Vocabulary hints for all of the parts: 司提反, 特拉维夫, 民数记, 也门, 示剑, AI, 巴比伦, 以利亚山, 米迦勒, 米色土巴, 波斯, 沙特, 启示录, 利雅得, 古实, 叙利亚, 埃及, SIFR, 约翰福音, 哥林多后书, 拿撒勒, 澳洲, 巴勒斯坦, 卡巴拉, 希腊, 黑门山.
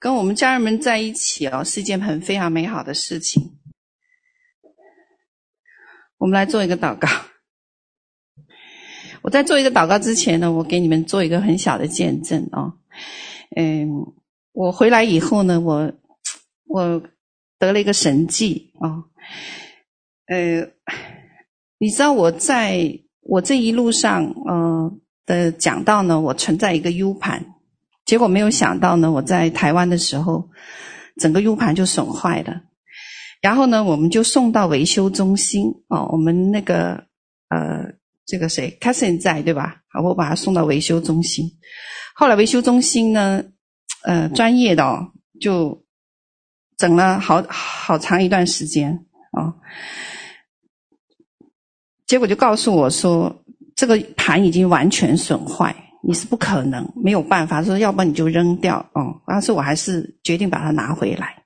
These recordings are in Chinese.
跟我们家人们在一起哦，是一件很非常美好的事情。我们来做一个祷告。我在做一个祷告之前呢，我给你们做一个很小的见证哦。我回来以后呢，我得了一个神迹哦。你知道我在我这一路上的讲道呢，我存在一个 U 盘。结果没有想到呢，我在台湾的时候整个 U 盘就损坏了，然后呢我们就送到维修中心哦，我们那个这个谁 Catherine 在对吧，好，我把它送到维修中心。后来维修中心呢专业的哦，就整了好长一段时间哦，结果就告诉我说这个盘已经完全损坏，你是不可能没有办法说要不然你就扔掉哦。但是我还是决定把它拿回来。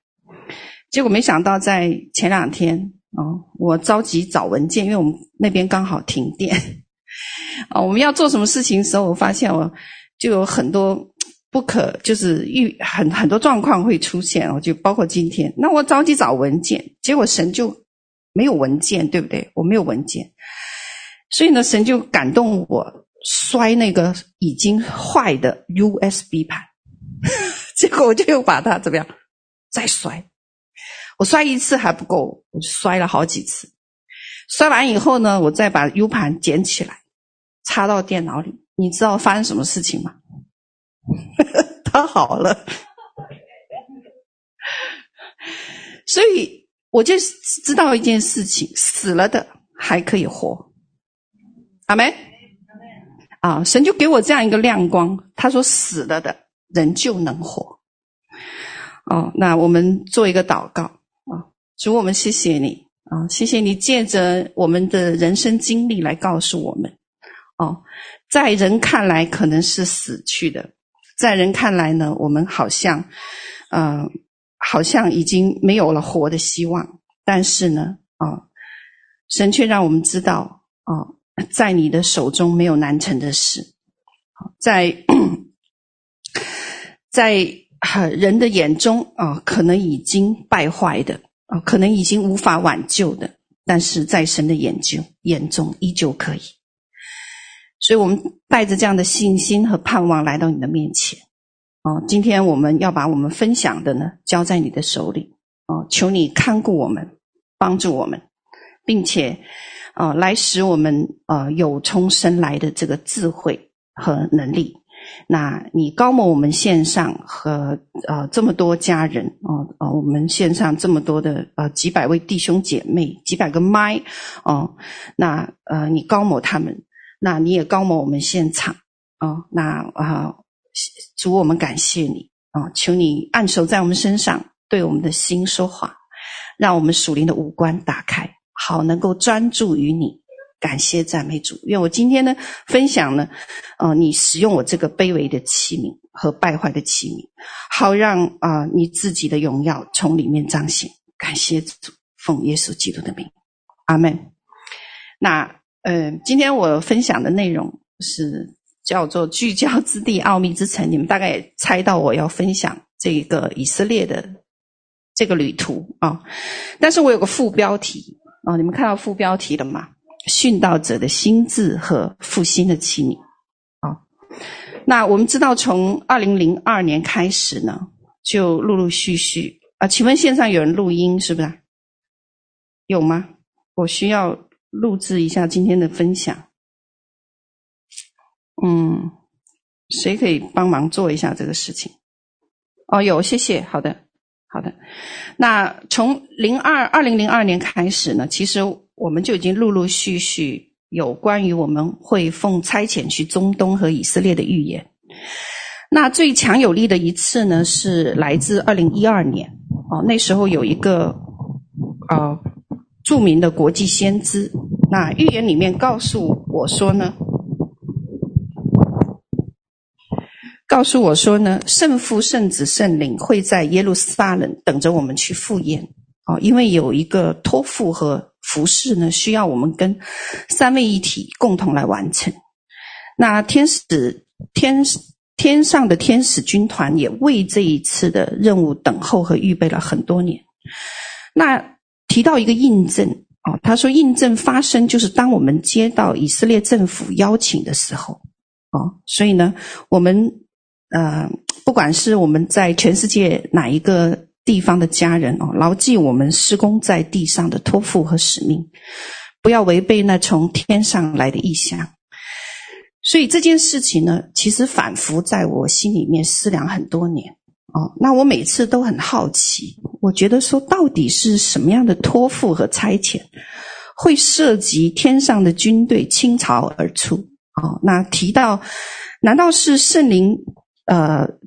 结果没想到在前两天哦，我着急找文件，因为我们那边刚好停电啊、我们要做什么事情的时候，我发现我就有很多不可就是很多状况会出现哦，就包括今天。那我着急找文件，结果神就没有文件，对不对？我没有文件，所以呢神就感动我摔那个已经坏的 USB 盘结果我就又把它怎么样再摔，我摔一次还不够，我就摔了好几次。摔完以后呢，我再把 U 盘捡起来插到电脑里，你知道发生什么事情吗？它好了所以我就知道一件事情，死了的还可以活，阿们啊，神就给我这样一个亮光，他说死了的人就能活。哦，那我们做一个祷告啊，主我们谢谢你啊，谢谢你借着我们的人生经历来告诉我们哦，在人看来可能是死去的，在人看来呢，我们好像已经没有了活的希望，但是呢哦，神却让我们知道哦，在你的手中没有难成的事。在人的眼中啊，可能已经败坏的啊，可能已经无法挽救的，但是在神的眼中依旧可以。所以我们带着这样的信心和盼望来到你的面前啊，今天我们要把我们分享的呢交在你的手里啊，求你看顾我们，帮助我们，并且来使我们有从神来的这个智慧和能力。那你高牧我们线上和这么多家人我们线上这么多的几百位弟兄姐妹，几百个麦那你高牧他们，那你也高牧我们现场那主我们感谢你求你按手在我们身上，对我们的心说话，让我们属灵的五官打开，好能够专注于你。感谢赞美主，愿我今天呢分享呢你使用我这个卑微的器皿和败坏的器皿，好让你自己的荣耀从里面彰显。感谢主，奉耶稣基督的名，阿们。那今天我分享的内容是叫做聚焦之地奥秘之城，你们大概也猜到我要分享这个以色列的这个旅途但是我有个副标题你们看到副标题了吗？殉道者的心智和复兴的器皿。那我们知道从2002年开始呢，就陆陆续续请问线上有人录音是不是？有吗？我需要录制一下今天的分享。谁可以帮忙做一下这个事情？有，谢谢，好的。那从2002年开始呢，其实我们就已经陆陆续续有关于我们会奉差遣去中东和以色列的预言。那最强有力的一次呢，是来自2012年那时候有一个著名的国际先知，那预言里面告诉我说呢，圣父、圣子、圣灵会在耶路撒冷等着我们去赴宴因为有一个托付和服事呢，需要我们跟三位一体共同来完成。那天使天上的天使军团也为这一次的任务等候和预备了很多年。那提到一个印证哦，他说印证发生就是当我们接到以色列政府邀请的时候哦，所以呢我们不管是我们在全世界哪一个地方的家人哦，牢记我们事工在地上的托付和使命，不要违背那从天上来的意象。所以这件事情呢，其实反复在我心里面思量很多年哦。那我每次都很好奇，我觉得说到底是什么样的托付和差遣会涉及天上的军队倾巢而出哦？那提到难道是圣灵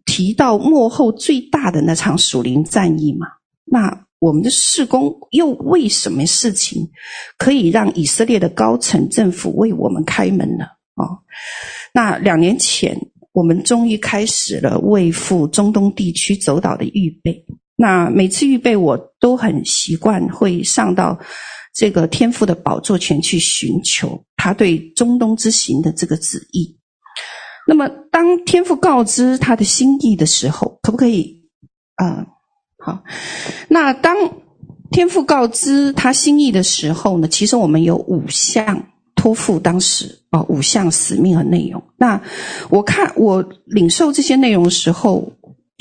提到末后最大的那场属灵战役吗？那我们的事工又为什么事情可以让以色列的高层政府为我们开门呢哦，那2年前我们终于开始了为赴中东地区走岛的预备。那每次预备我都很习惯会上到这个天父的宝座前去寻求他对中东之行的这个旨意。那么当天父告知他的心意的时候，可不可以好，那当天父告知他心意的时候呢，其实我们有5项托付当时哦，5项使命和内容。那我领受这些内容的时候，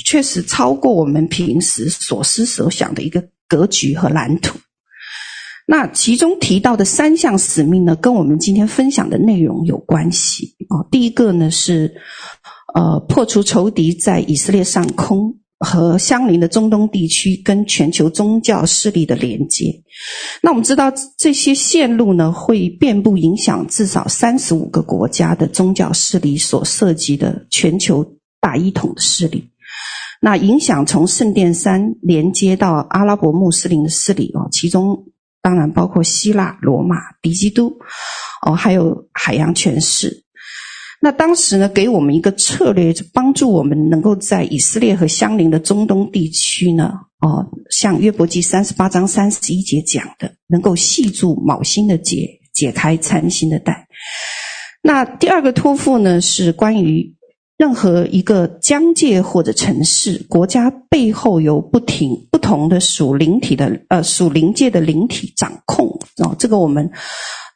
确实超过我们平时所思所想的一个格局和蓝图。那其中提到的3项使命呢，跟我们今天分享的内容有关系哦。第一个呢是破除仇敌在以色列上空和相邻的中东地区跟全球宗教势力的连接。那我们知道这些线路呢会遍布影响至少35个国家的宗教势力所涉及的全球大一统的势力。那影响从圣殿山连接到阿拉伯穆斯林的势力哦，其中当然包括希腊、罗马、敌基督哦，还有海洋权势。那当时呢给我们一个策略，帮助我们能够在以色列和相邻的中东地区呢哦，像约伯记38章31节讲的，能够系住卯星的结，解开缠星的带。那第二个托付呢是关于任何一个疆界或者城市国家背后有不同的属灵界的灵体掌控哦，这个我们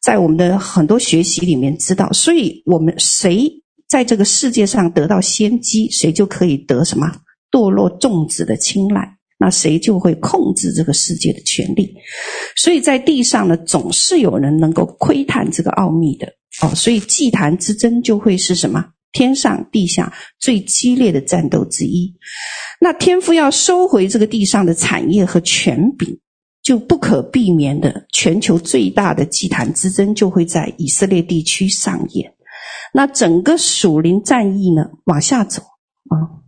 在我们的很多学习里面知道，所以我们谁在这个世界上得到先机，谁就可以得什么堕落众子的青睐，那谁就会控制这个世界的权利。所以在地上呢总是有人能够窥探这个奥秘的哦，所以祭坛之争就会是什么天上地下最激烈的战斗之一。那天父要收回这个地上的产业和权柄，就不可避免的全球最大的祭坛之争就会在以色列地区上演。那整个属灵战役呢往下走哦，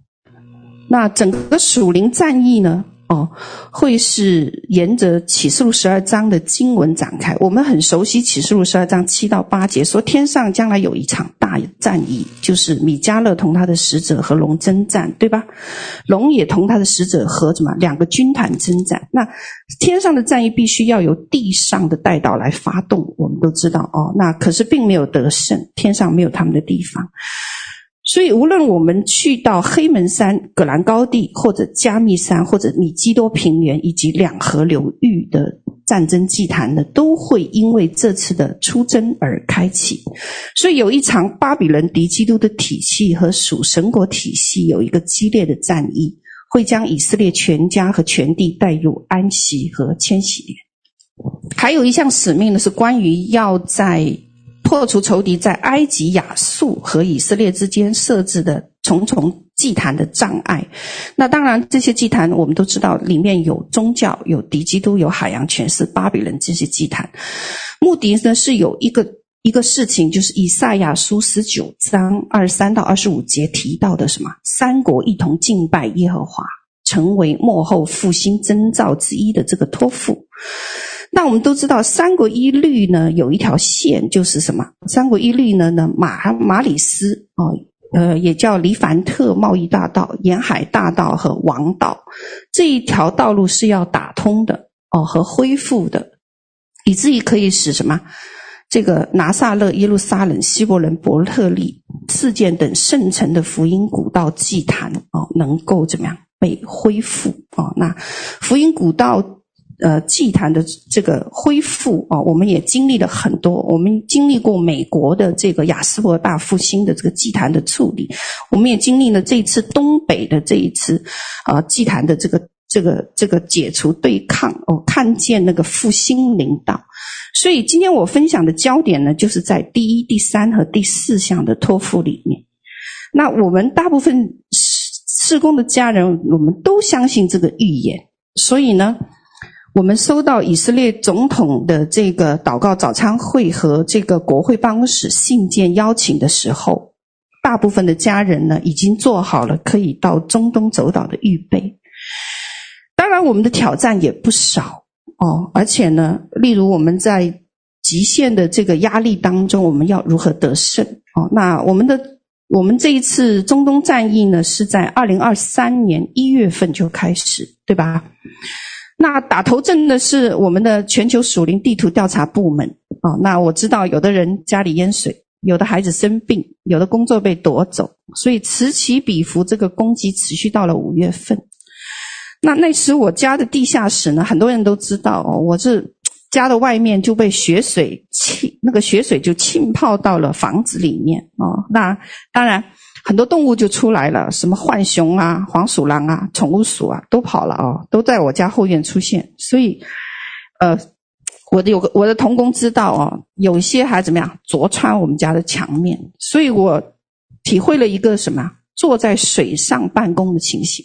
那整个属灵战役呢哦，会是沿着启示录12章的经文展开。我们很熟悉启示录12章7到8节说，天上将来有一场大战役，就是米迦勒同他的使者和龙征战，对吧？龙也同他的使者和2个军团征战。那天上的战役必须要由地上的代祷来发动，我们都知道哦。那可是并没有得胜，天上没有他们的地方。所以无论我们去到黑门山、葛兰高地或者加密山或者米基多平原以及两河流域的战争祭坛呢，都会因为这次的出征而开启。所以有一场巴比伦敌基督的体系和属神国体系有一个激烈的战役，会将以色列全家和全地带入安息和千禧年。还有一项使命呢是关于要在破除仇敌在埃及、亚述和以色列之间设置的重重祭坛的障碍。那当然这些祭坛我们都知道里面有宗教、有敌基督、有海洋权势、巴比伦这些祭坛。目的呢是有一个事情，就是以赛亚书19章23到25节提到的什么三国一同敬拜耶和华，成为末后复兴征兆之一的这个托付。那我们都知道三国一律呢有一条线，就是什么三国一律呢马里斯哦，也叫黎凡特贸易大道、沿海大道和王道，这一条道路是要打通的哦和恢复的，以至于可以使什么这个拿撒勒、耶路撒冷、希伯伦、伯特利、示剑等圣城的福音古道祭坛能够怎么样被恢复那福音古道祭坛的这个恢复我们也经历了很多，我们经历过美国的这个亚斯伯大复兴的这个祭坛的处理，我们也经历了这一次东北的这一次祭坛的这个解除对抗看见那个复兴领导。所以今天我分享的焦点呢，就是在第一、第三和第四项的托付里面。那我们大部分事工的家人，我们都相信这个预言，所以呢，我们收到以色列总统的这个祷告早餐会和这个国会办公室信件邀请的时候，大部分的家人呢，已经做好了可以到中东走岛的预备。当然，我们的挑战也不少。而且呢，例如我们在极限的这个压力当中，我们要如何得胜？那我们这一次中东战役呢，是在2023年1月份就开始，对吧？那打头阵的是我们的全球属灵地图调查部门。那我知道有的人家里淹水，有的孩子生病，有的工作被夺走，所以此起彼伏，这个攻击持续到了5月份。那时我家的地下室呢，很多人都知道我是家的外面就被血水就浸泡到了房子里面那当然很多动物就出来了，什么浣熊啊、黄鼠狼啊、宠物鼠啊都跑了都在我家后院出现。所以我的同工知道有一些还怎么样灼穿我们家的墙面，所以我体会了一个什么坐在水上办公的情形。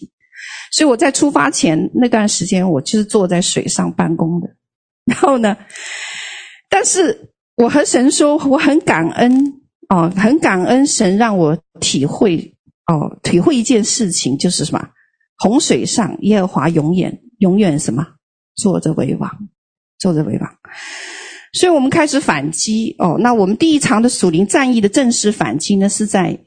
所以我在出发前那段时间，我就是坐在水上办公的。然后呢，但是我和神说，我很感恩很感恩神让我体会一件事情，就是什么？洪水上耶和华永远什么？坐着为王。所以我们开始反击那我们第一场的属灵战役的正式反击呢，是在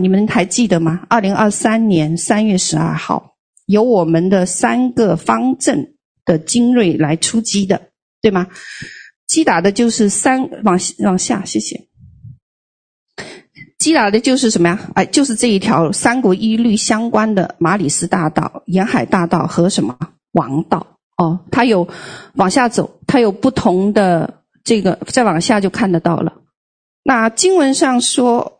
你们还记得吗？2023年3月12号，由我们的3个方阵的精锐来出击的，对吗？击打的就是往下，谢谢。击打的就是什么呀？就是这一条三国一律相关的马里斯大道、沿海大道和什么王道它有往下走，它有不同的这个，再往下就看得到了。那经文上说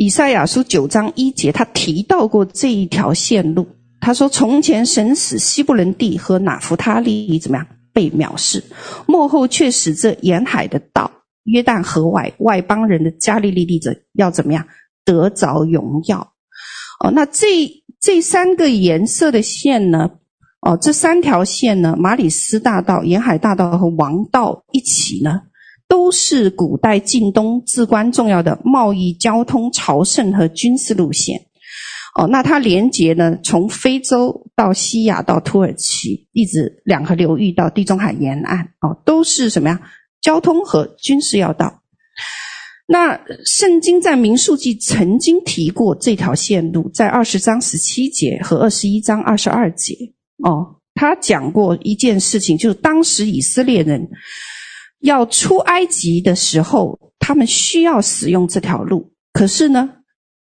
以赛亚书9章1节，他提到过这一条线路。他说：“从前神使西布伦地和拿弗他利怎么样被藐视，末后却使这沿海的道、约旦河外外邦人的加利利地者要怎么样得着荣耀。”那这3个颜色的线呢？这3条线呢，马里斯大道、沿海大道和王道一起呢，都是古代近东至关重要的贸易、交通、朝圣和军事路线。那它连接呢，从非洲到西亚到土耳其，一直两河流域到地中海沿岸都是什么呀？交通和军事要道。那圣经在民数记曾经提过这条线路，在20章17节和21章22节他讲过一件事情，就是当时以色列人要出埃及的时候，他们需要使用这条路。可是呢，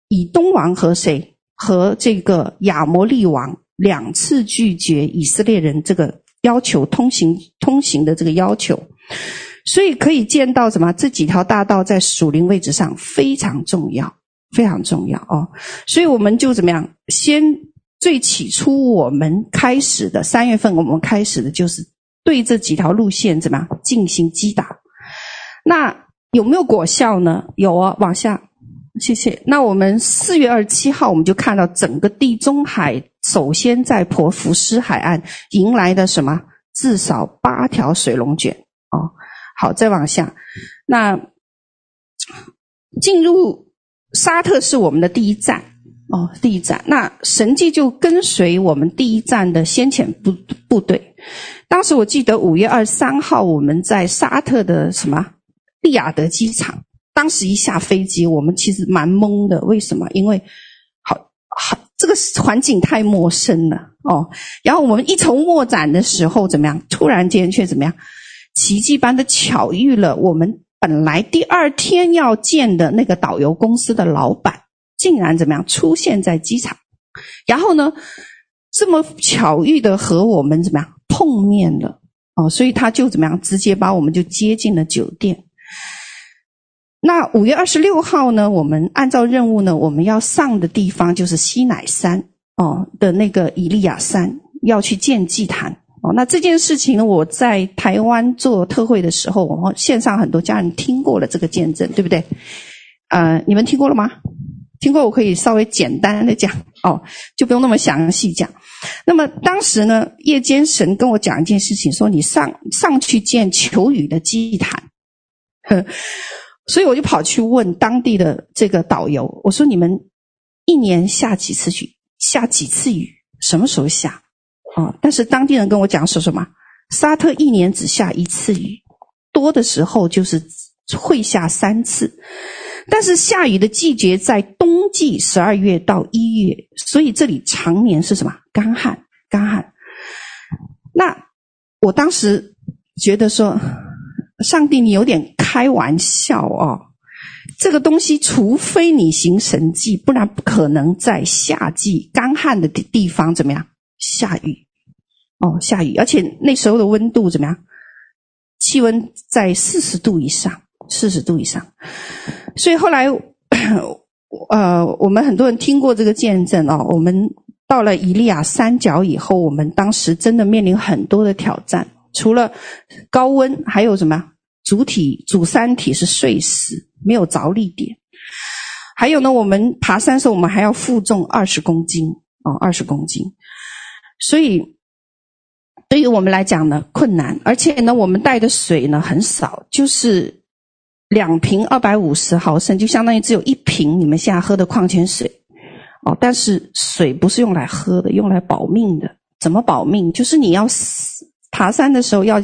以东王和谁？和这个亚摩利王两次拒绝以色列人这个要求，通行的这个要求。所以可以见到什么？这几条大道在属灵位置上非常重要，非常重要所以我们就怎么样？最起初我们开始的3月份，我们开始的就是对这几条路线怎么样进行击打。那有没有果效呢？有往下，谢谢。那我们4月27号我们就看到整个地中海首先在婆弗斯海岸迎来的什么至少8条水龙卷好，再往下。那进入沙特是我们的第一站第一站。那神迹就跟随我们第一站的先遣部队。当时我记得5月23号我们在沙特的什么利雅得机场，当时一下飞机我们其实蛮懵的，为什么？因为好这个环境太陌生了然后我们一筹莫展的时候，怎么样？突然间却怎么样？奇迹般的巧遇了我们本来第二天要见的那个导游公司的老板，竟然怎么样出现在机场，然后呢这么巧遇的和我们怎么样碰面了哦，所以他就怎么样直接把我们就接进了酒店。那5月26号呢，我们按照任务呢，我们要上的地方就是西乃山哦的那个以利亚山，要去建祭坛哦。那这件事情呢，我在台湾做特会的时候，我们线上很多家人听过了这个见证，对不对？你们听过了吗？听过我可以稍微简单的讲哦，就不用那么详细讲。那么当时呢，夜间神跟我讲一件事情，说你上去建求雨的祭坛。所以我就跑去问当地的这个导游，我说你们一年下几次雨？下几次雨？什么时候下？哦，但是当地人跟我讲说什么？沙特一年只下一次雨，多的时候就是会下3次。但是下雨的季节在冬季12月到1月，所以这里常年是什么？干旱，干旱。那我当时觉得说，上帝你有点开玩笑哦，这个东西除非你行神迹，不然不可能在夏季干旱的地方怎么样下雨哦，下雨。而且那时候的温度怎么样，气温在40度以上。所以后来我们很多人听过这个见证哦，我们到了以利亚山脚以后，我们当时真的面临很多的挑战，除了高温还有什么主山体是碎石，没有着力点。还有呢，我们爬山的时候我们还要负重20公斤哦，20公斤。所以对于我们来讲呢困难，而且呢我们带的水呢很少，就是2瓶250毫升，就相当于只有1瓶你们现在喝的矿泉水哦。但是水不是用来喝的，用来保命的。怎么保命？就是你要爬山的时候要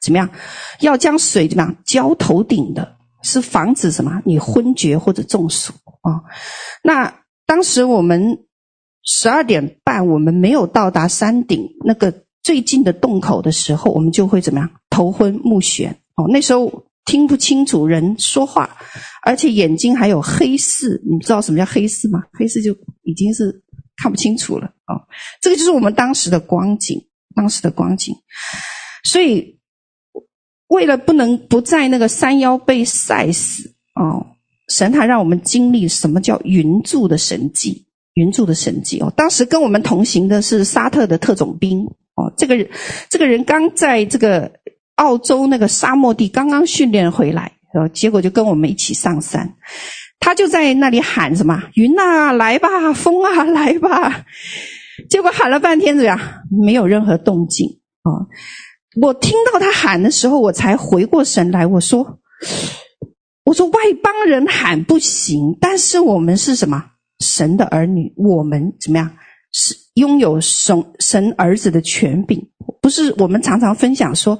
怎么样？要将水怎么样浇头顶的，是防止什么？你昏厥或者中暑哦。那当时我们12点半，我们没有到达山顶那个最近的洞口的时候，我们就会怎么样？头昏目眩哦。那时候听不清楚人说话，而且眼睛还有黑视。你知道什么叫黑视吗？黑视就已经是看不清楚了哦。这个就是我们当时的光景。所以为了不在那个山腰被晒死哦，神还让我们经历什么叫云柱的神迹哦。当时跟我们同行的是沙特的特种兵哦，这个人刚在这个澳洲那个沙漠地刚刚训练回来哦，结果就跟我们一起上山。他就在那里喊什么云啊来吧，风啊来吧，结果喊了半天怎么样？没有任何动静哦。我听到他喊的时候我才回过神来，我说外邦人喊不行，但是我们是什么？神的儿女，我们怎么样？是拥有神儿子的权柄。不是我们常常分享说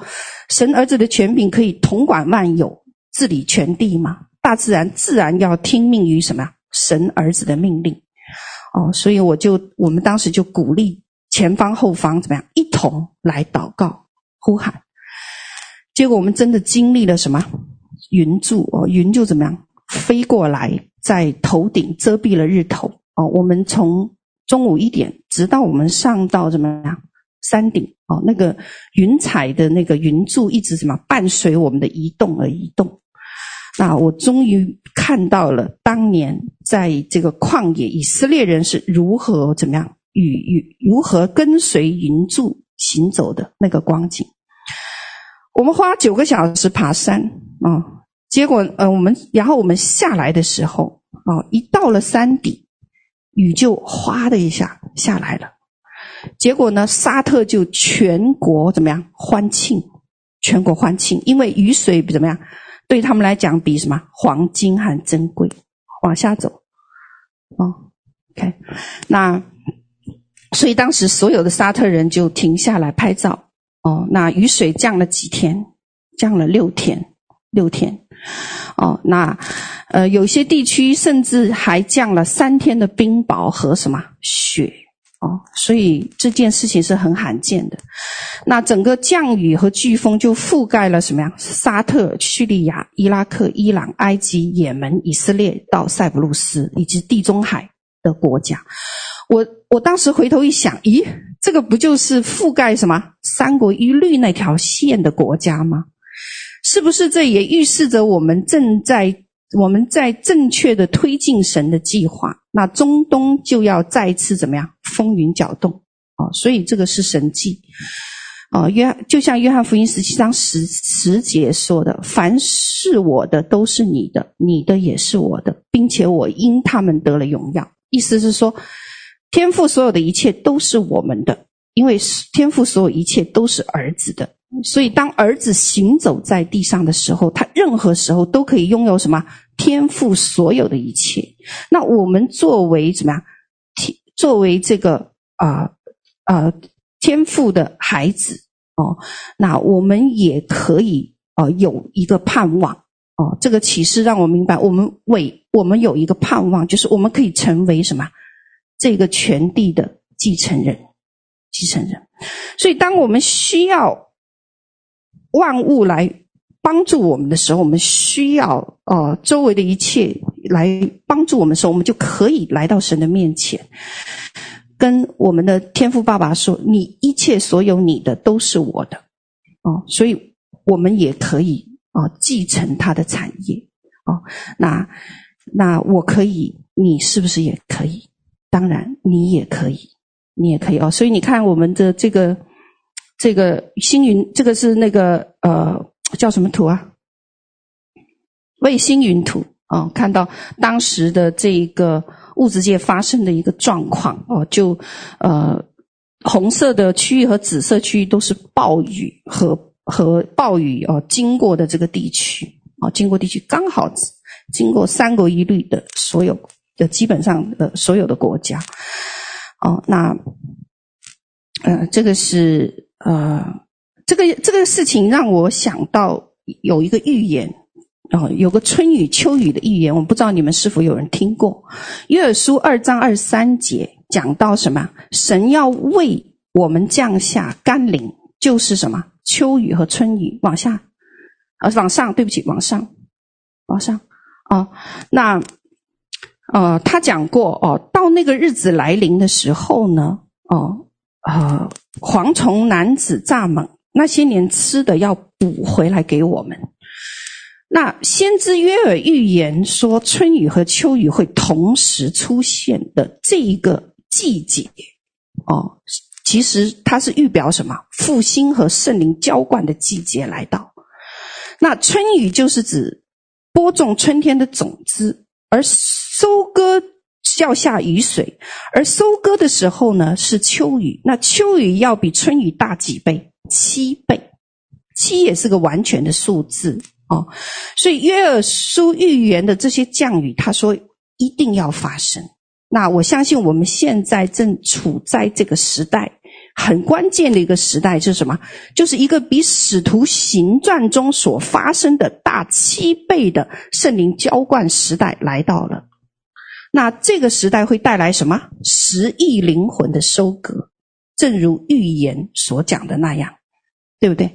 神儿子的权柄可以统管万有，治理全地吗？大自然自然要听命于什么？神儿子的命令哦。所以我们当时就鼓励前方后方怎么样一同来祷告呼喊。结果我们真的经历了什么？云柱哦，云就怎么样飞过来，在头顶遮蔽了日头哦。我们从中午1点直到我们上到怎么样山顶哦，那个云彩的那个云柱一直怎么样伴随我们的移动而移动。那我终于看到了当年在这个旷野以色列人是如何怎么样如何跟随云柱行走的那个光景。我们花9个小时爬山啊，结果然后我们下来的时候啊，一到了山底，雨就哗的一下下来了。结果呢，沙特就全国怎么样欢庆，全国欢庆，因为雨水怎么样？对他们来讲比什么黄金还珍贵。往下走哦 OK， 那所以当时所有的沙特人就停下来拍照哦。那雨水降了几天？降了6天哦。那有些地区甚至还降了3天的冰雹和什么雪哦，所以这件事情是很罕见的。那整个降雨和飓风就覆盖了什么呀？沙特、叙利亚、伊拉克、伊朗、埃及、也门、以色列到塞浦路斯以及地中海的国家。我当时回头一想，咦，这个不就是覆盖什么三国一律那条线的国家吗？是不是这也预示着我们在正确的推进神的计划？那中东就要再次怎么样？风云搅动哦，所以这个是神迹哦。就像约翰福音17章10节说的：“凡是我的都是你的，你的也是我的，并且我因他们得了荣耀。”意思是说，天父所有的一切都是我们的，因为天父所有一切都是儿子的。所以当儿子行走在地上的时候，他任何时候都可以拥有什么？天父所有的一切。那我们作为这个天父的孩子哦，那我们也可以有一个盼望哦。这个启示让我明白，我们有一个盼望，就是我们可以成为什么？这个全地的继承人。所以当我们需要万物来帮助我们的时候，我们需要周围的一切来帮助我们的时候，我们就可以来到神的面前，跟我们的天父爸爸说，你一切所有你的都是我的哦。所以我们也可以继承他的产业哦。那我可以，你是不是也可以？当然你也可以哦。所以你看我们的这个星云，这个是那个叫什么图啊？卫星云图哦，看到当时的这个物质界发生的一个状况哦，就红色的区域和紫色区域都是暴雨和暴雨哦经过的这个地区哦，刚好经过三国一律的所有的基本上的所有的国家哦。那这个是。这个事情让我想到有一个预言哦，有个春雨秋雨的预言，我不知道你们是否有人听过。约珥书2章23节讲到什么？神要为我们降下甘霖，就是什么？秋雨和春雨，往上哦。那他讲过哦，到那个日子来临的时候呢，哦。蝗虫、蝻子、蚱蜢，那些年吃的要补回来给我们。那先知约珥预言说，春雨和秋雨会同时出现的这一个季节哦，其实它是预表什么？复兴和圣灵浇灌的季节来到。那春雨就是指播种春天的种子，而收割要下雨水，而收割的时候呢是秋雨。那秋雨要比春雨大几倍？7倍，7也是个完全的数字哦。所以约珥书预言的这些降雨，他说一定要发生。那我相信我们现在正处在这个时代，很关键的一个时代是什么？就是一个比使徒行传中所发生的大7倍的圣灵浇灌时代来到了。那这个时代会带来什么？10亿灵魂的收割，正如预言所讲的那样，对不对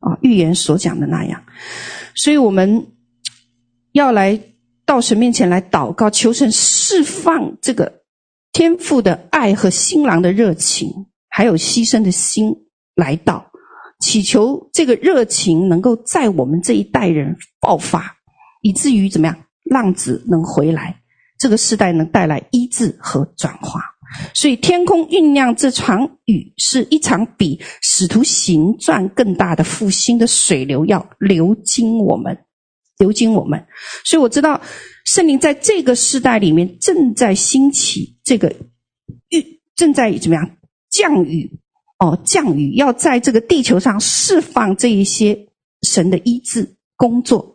啊？预言所讲的那样。所以我们要来到神面前来祷告，求神释放这个天父的爱和新郎的热情，还有牺牲的心来到，祈求这个热情能够在我们这一代人爆发，以至于怎么样浪子能回来，这个世代能带来医治和转化。所以天空酝酿这场雨，是一场比使徒行传更大的复兴的水流要流经我们。所以我知道圣灵在这个世代里面正在兴起，这个雨正在怎么样降雨，要在这个地球上释放这一些神的医治工作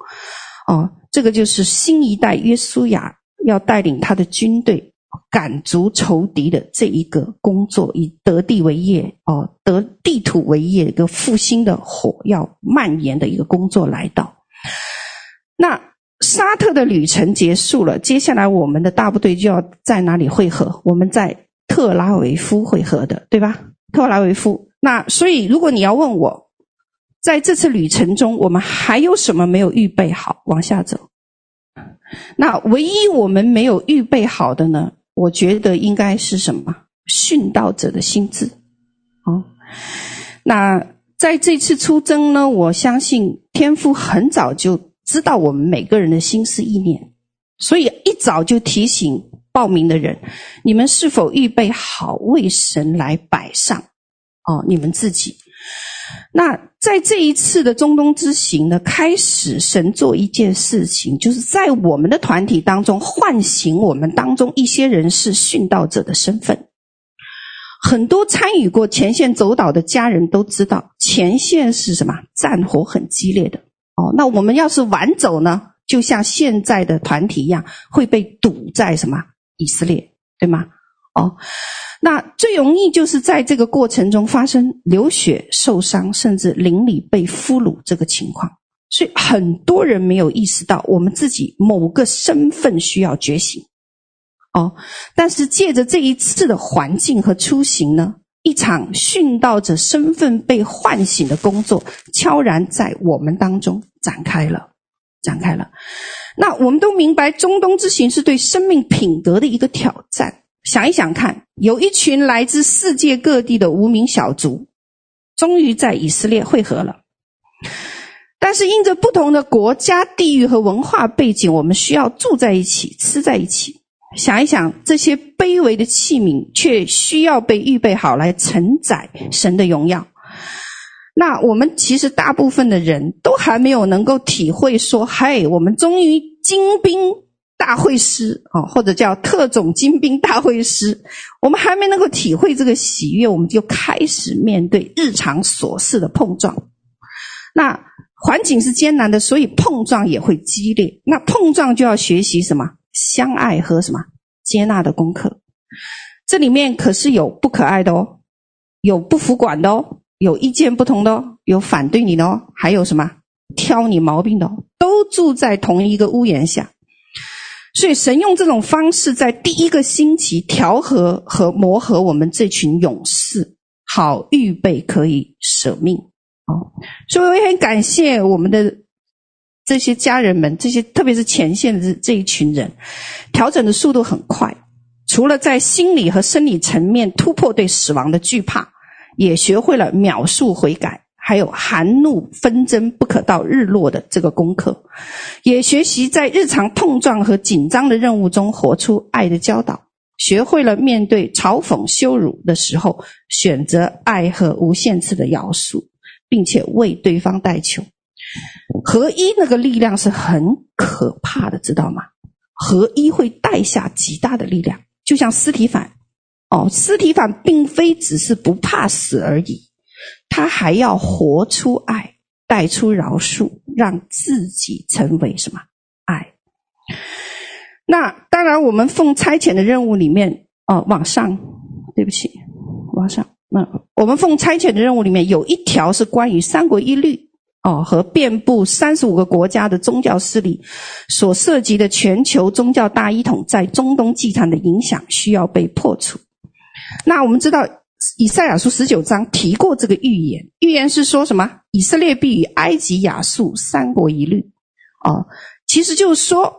哦。这个就是新一代约书亚要带领他的军队赶逐仇敌的这一个工作，以得地为业哦，得地土为业，一个复兴的火要蔓延的一个工作来到。那沙特的旅程结束了，接下来我们的大部队就要在哪里汇合？我们在特拉维夫会合的，对吧？特拉维夫。那所以如果你要问我，在这次旅程中我们还有什么没有预备好往下走，那唯一我们没有预备好的呢，我觉得应该是什么？殉道者的心智。哦，那在这次出征呢，我相信天父很早就知道我们每个人的心思意念，所以一早就提醒报名的人，你们是否预备好为神来摆上哦你们自己。那在这一次的中东之行呢，开始神做一件事情，就是在我们的团体当中唤醒我们当中一些人是殉道者的身份。很多参与过前线走岛的家人都知道，前线是什么？战火很激烈的哦。那我们要是晚走呢，就像现在的团体一样，会被堵在什么？以色列，对吗？哦，那最容易就是在这个过程中发生流血、受伤，甚至邻里被俘虏这个情况。所以很多人没有意识到我们自己某个身份需要觉醒哦。但是借着这一次的环境和出行呢，一场殉道者身份被唤醒的工作悄然在我们当中展开了。那我们都明白中东之行是对生命品德的一个挑战。想一想看，有一群来自世界各地的无名小卒终于在以色列会合了，但是因着不同的国家、地域和文化背景，我们需要住在一起、吃在一起。想一想，这些卑微的器皿却需要被预备好来承载神的荣耀。那我们其实大部分的人都还没有能够体会说，嘿，我们终于精兵大会师，或者叫特种精兵大会师，我们还没能够体会这个喜悦，我们就开始面对日常琐事的碰撞。那环境是艰难的，所以碰撞也会激烈，那碰撞就要学习什么？相爱和什么？接纳的功课。这里面可是有不可爱的哦，有不服管的哦，有意见不同的哦，有反对你的哦，还有什么？挑你毛病的哦，都住在同一个屋檐下。所以神用这种方式在第一个星期调和和磨合我们这群勇士，好预备可以舍命哦。所以我也很感谢我们的这些家人们，这些特别是前线的这一群人，调整的速度很快，除了在心理和生理层面突破对死亡的惧怕，也学会了秒速悔改，还有含怒纷争不可到日落的这个功课，也学习在日常碰撞和紧张的任务中活出爱的教导，学会了面对嘲讽羞辱的时候选择爱和无限次的饶恕，并且为对方代求。合一那个力量是很可怕的，知道吗？合一会带下极大的力量，就像司提反哦，司提反并非只是不怕死而已，他还要活出爱，带出饶恕，让自己成为什么？爱。那当然我们奉差遣的任务里面我们奉差遣的任务里面有一条是关于三国一律哦，和遍布35个国家的宗教势力所涉及的全球宗教大一统在中东祭坛的影响需要被破除。那我们知道以赛亚书19章提过这个预言，预言是说什么？以色列必与埃及、亚述三国一律哦，其实就是说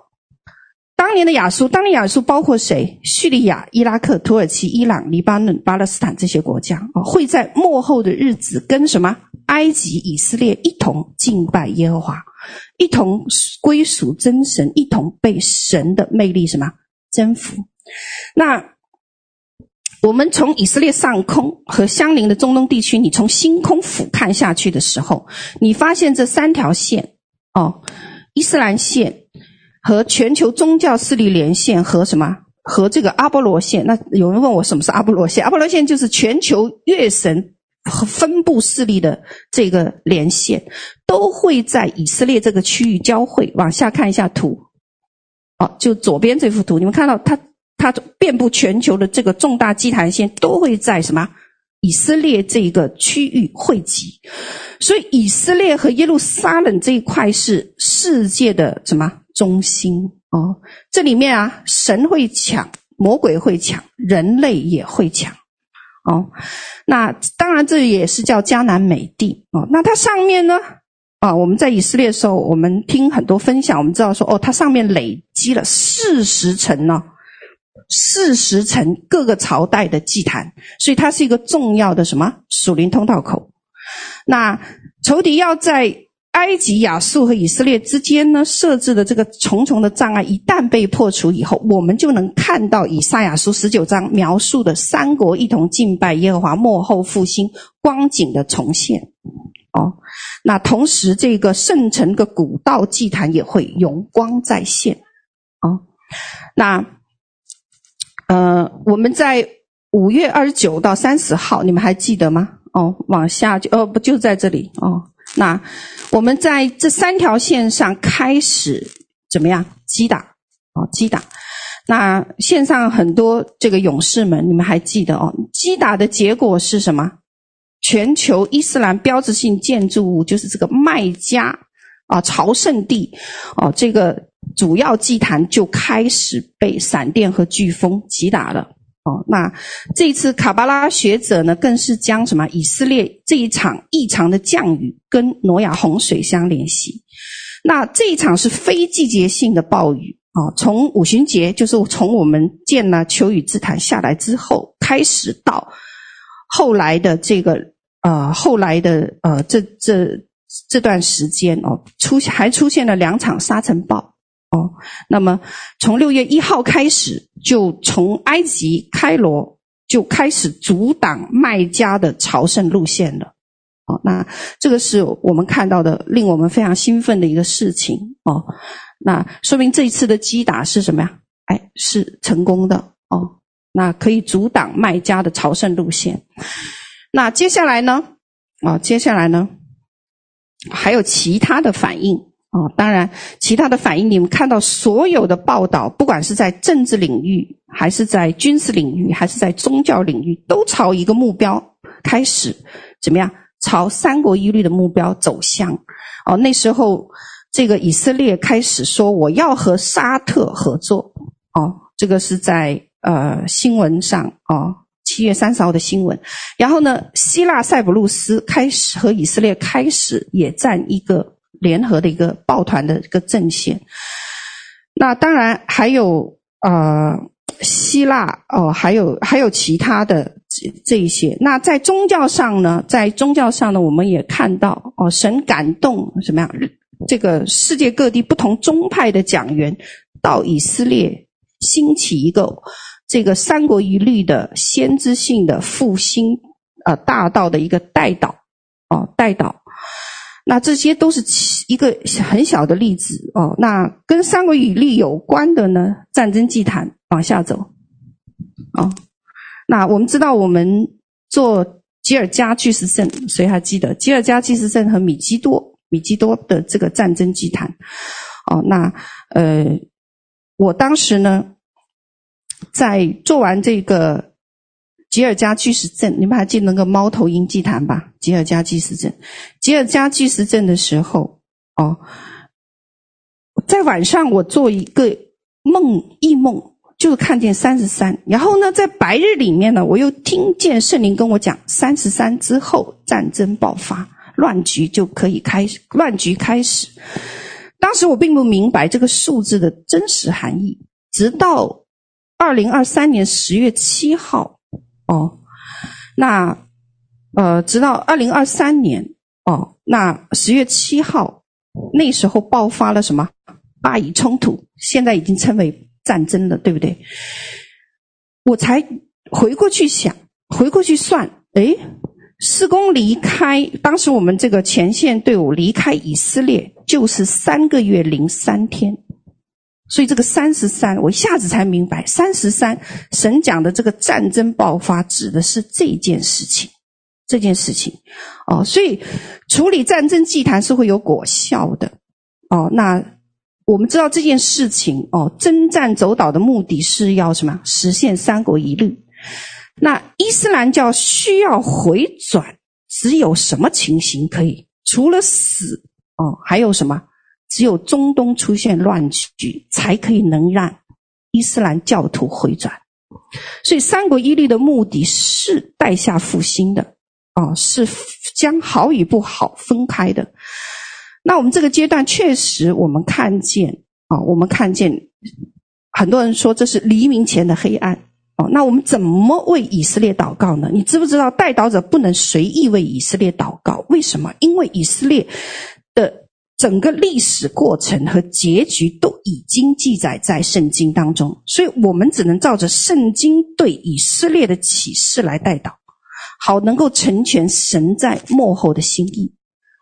当年的亚述包括谁？叙利亚、伊拉克、土耳其、伊朗、黎巴嫩、巴勒斯坦这些国家哦，会在末后的日子跟什么？埃及、以色列一同敬拜耶和华，一同归属真神，一同被神的魅力什么？征服。那我们从以色列上空和相邻的中东地区，你从星空俯瞰下去的时候，你发现这三条线哦，伊斯兰线和全球宗教势力连线和什么？和这个阿波罗线。那有人问我什么是阿波罗线？阿波罗线就是全球月神和分布势力的这个连线，都会在以色列这个区域交汇。往下看一下图哦，就左边这幅图，你们看到它遍布全球的这个重大祭坛线都会在什么？以色列这个区域汇集。所以以色列和耶路撒冷这一块是世界的什么？中心哦。这里面啊，神会抢魔鬼会抢，人类也会抢。哦，那当然这也是叫迦南美地。哦，那它上面呢，啊，我们在以色列的时候，我们听很多分享，我们知道说，哦，它上面累积了40层呢，40层各个朝代的祭坛，所以它是一个重要的什么属灵通道口。那仇敌要在埃及、亚述和以色列之间呢设置的这个重重的障碍，一旦被破除以后，我们就能看到以赛亚书19章描述的三国一同敬拜耶和华末后复兴光景的重现。哦，那同时这个圣城的古道祭坛也会荣光再现。哦，那我们在5月29到30号，你们还记得吗？哦，往下就不就在这里哦。那我们在这3条线上开始怎么样击打哦，击打。那线上很多这个勇士们，你们还记得哦？击打的结果是什么？全球伊斯兰标志性建筑物就是这个麦加啊朝圣地哦，这个主要祭坛就开始被闪电和飓风击打了。哦，那这一次卡巴拉学者呢，更是将什么以色列这一场异常的降雨跟挪亚洪水相联系。那这一场是非季节性的暴雨哦，从五旬节，就是从我们建了求雨之坛下来之后开始，到后来的这个这段时间哦，出现了2场沙尘暴。哦，那么从6月1号开始，就从埃及开罗就开始阻挡麦加的朝圣路线了。哦，那这个是我们看到的令我们非常兴奋的一个事情。哦，那说明这一次的击打是什么呀？哎，是成功的。哦，那可以阻挡麦加的朝圣路线。那接下来呢？哦，接下来呢？还有其他的反应。哦，当然其他的反应，你们看到所有的报道，不管是在政治领域还是在军事领域还是在宗教领域，都朝一个目标开始怎么样，朝三国一律的目标走向。哦，那时候这个以色列开始说我要和沙特合作。哦，这个是在新闻上哦，7月30号的新闻。然后呢，希腊塞浦路斯开始和以色列开始也占一个联合的一个抱团的一个阵线。那当然还有希腊哦，还有其他的这一些。那在宗教上呢，我们也看到哦，神感动什么样，这个世界各地不同宗派的讲员到以色列兴起一个这个三国一律的先知性的复兴大道的一个代祷哦，代祷。那这些都是一个很小的例子哦。那跟三国一律有关的呢，战争祭坛往下走哦。那我们知道，我们做吉尔加巨石阵，谁还记得吉尔加巨石阵和米基多的这个战争祭坛哦？那我当时呢，在做完这个吉尔加巨石阵，你们还记得那个猫头鹰祭坛吧？吉尔加巨石阵的时候哦，在晚上我做一个异梦，就是看见33，然后呢在白日里面呢，我又听见圣灵跟我讲，33之后战争爆发，乱局开始。当时我并不明白这个数字的真实含义，直到2023年10月7号哦，那直到2023年哦，那10月7号那时候爆发了什么巴以冲突，现在已经称为战争了，对不对？我才回过去算，诶，4公里开，当时我们这个前线队伍离开以色列就是3个月03天。所以这个33，我一下子才明白，33神讲的这个战争爆发指的是这件事情哦。所以处理战争祭坛是会有果效的哦。那我们知道这件事情哦，征战走岛的目的是要什么？实现三国一律。那伊斯兰教需要回转，只有什么情形可以？除了死哦，还有什么？只有中东出现乱局，才可以能让伊斯兰教徒回转。所以三国伊利的目的是带下复兴的啊，是将好与不好分开的。那我们这个阶段确实我们看见啊，我们看见很多人说这是黎明前的黑暗哦。那我们怎么为以色列祷告呢？你知不知道代祷者不能随意为以色列祷告？为什么？因为以色列的整个历史过程和结局都已经记载在圣经当中，所以我们只能照着圣经对以色列的启示来代祷，好能够成全神在末后的心意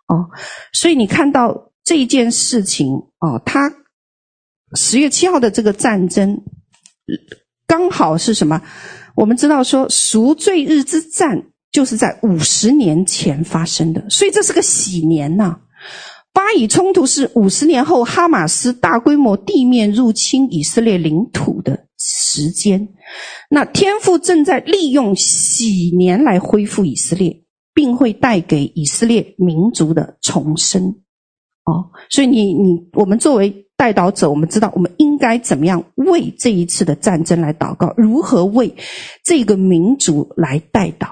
哦。所以你看到这一件事情哦，它10月7号的这个战争刚好是什么？我们知道说赎罪日之战就是在50年前发生的，所以这是个喜年呐。巴以冲突是50年后哈马斯大规模地面入侵以色列领土的时间，那天父正在利用喜年来恢复以色列，并会带给以色列民族的重生哦。所以我们作为代祷者，我们知道我们应该怎么样为这一次的战争来祷告，如何为这个民族来代祷。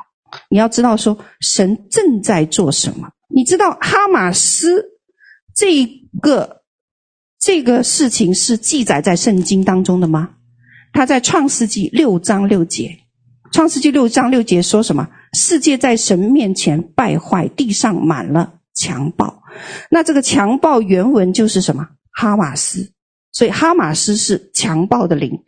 你要知道说神正在做什么。你知道哈马斯这个事情是记载在圣经当中的吗？他在创世纪6章6节，创世纪6章6节说什么？世界在神面前败坏，地上满了强暴。那这个强暴原文就是什么？哈马斯。所以哈马斯是强暴的灵。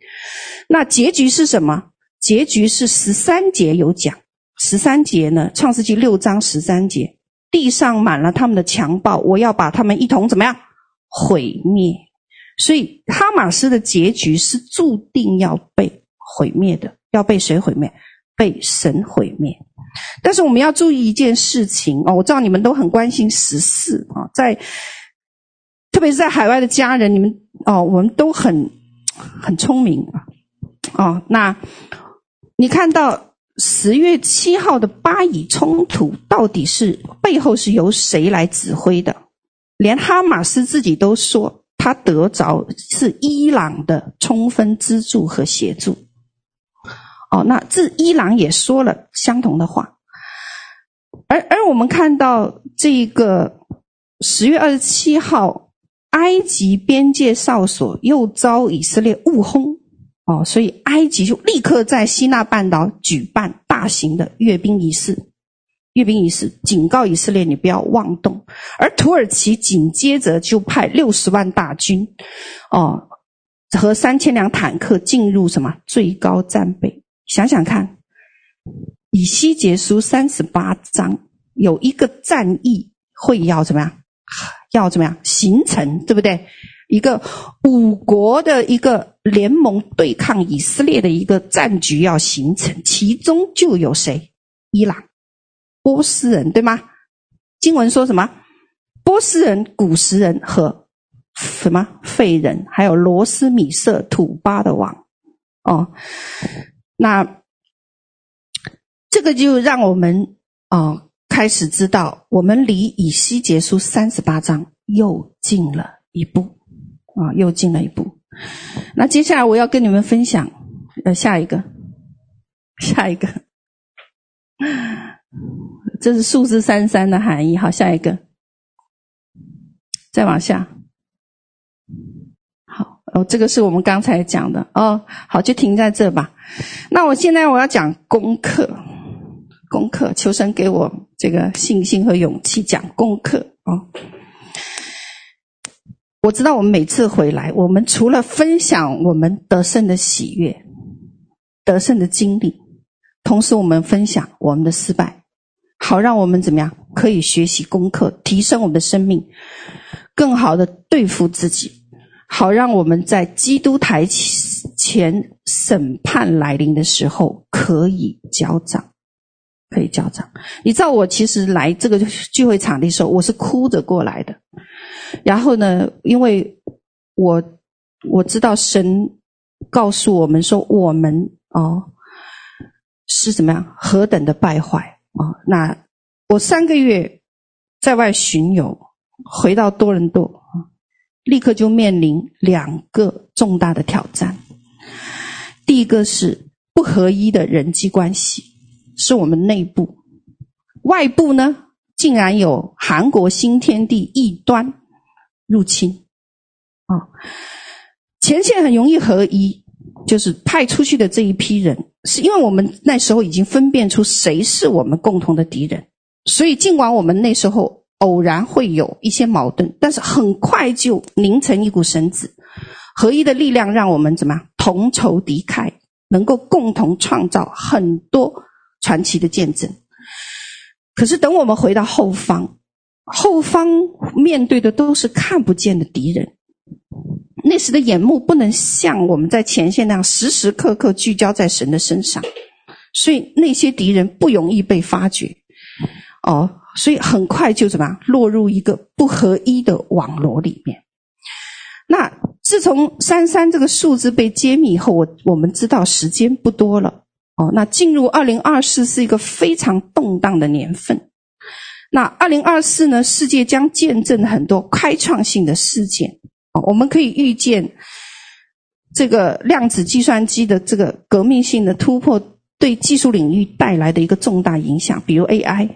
那结局是什么？结局是13节有讲。13节呢，创世纪6章13节，地上满了他们的强暴，我要把他们一同怎么样？毁灭。所以哈马斯的结局是注定要被毁灭的。要被谁毁灭？被神毁灭。但是我们要注意一件事情哦，我知道你们都很关心时事啊，特别是在海外的家人，你们哦，我们都很聪明哦。那你看到10月7号的巴以冲突到底是背后是由谁来指挥的？连哈马斯自己都说他得着是伊朗的充分资助和协助哦。那自伊朗也说了相同的话。而我们看到这个10月27号埃及边界哨所又遭以色列误轰哦，所以埃及就立刻在西奈半岛举办大型的阅兵仪式，警告以色列你不要妄动。而土耳其紧接着就派60万大军哦和3000辆坦克进入什么最高战备。想想看，以西结书38章有一个战役会要怎么样？形成，对不对？一个五国的一个联盟对抗以色列的一个战局要形成，其中就有谁？伊朗、波斯人，对吗？经文说什么？波斯人、古实人和什么费人，还有罗斯米色土巴的王哦。那这个就让我们哦开始知道，我们离以西结书38章又近了一步啊，又近了一步。那接下来我要跟你们分享，下一个，这是数字33的含义。好，下一个，再往下。好，哦，这个是我们刚才讲的哦。好，就停在这吧。那现在我要讲功课，求神给我这个信心和勇气讲功课哦。我知道我们每次回来，我们除了分享我们得胜的喜悦、得胜的经历，同时我们分享我们的失败，好让我们怎么样可以学习功课，提升我们的生命，更好的对付自己，好让我们在基督台前审判来临的时候可以交账。你知道我其实来这个聚会场地的时候，我是哭着过来的。然后呢，因为我知道神告诉我们说我们哦是怎么样何等的败坏哦。那我3个月在外巡游，回到多伦多，立刻就面临2个重大的挑战。第一个是不合一的人际关系，是我们内部。外部呢，竟然有韩国新天地异端入侵。前线很容易合一，就是派出去的这一批人，是因为我们那时候已经分辨出谁是我们共同的敌人，所以尽管我们那时候偶然会有一些矛盾，但是很快就拧成一股绳子。合一的力量让我们怎么同仇敌忾，能够共同创造很多传奇的见证。可是等我们回到后方，后方面对的都是看不见的敌人，那时的眼目不能像我们在前线那样时时刻刻聚焦在神的身上，所以那些敌人不容易被发觉。所以很快就怎么落入一个不合一的网罗里面。那自从33这个数字被揭秘以后，我们知道时间不多了。那进入2024是一个非常动荡的年份。那2024呢，世界将见证很多开创性的事件。我们可以预见这个量子计算机的这个革命性的突破对技术领域带来的一个重大影响，比如 AI。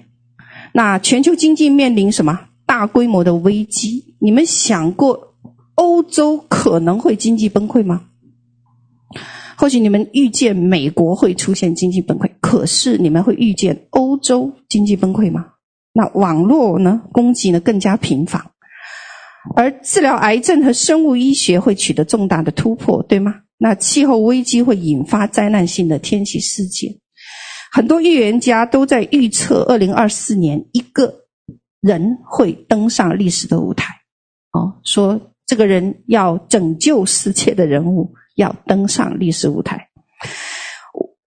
那全球经济面临什么大规模的危机？你们想过欧洲可能会经济崩溃吗？或许你们预见美国会出现经济崩溃，可是你们会预见欧洲经济崩溃吗？那网络呢，攻击呢更加频繁，而治疗癌症和生物医学会取得重大的突破，对吗？那气候危机会引发灾难性的天气事件。很多预言家都在预测2024年一个人会登上历史的舞台。说这个人要拯救世界的人物要登上历史舞台。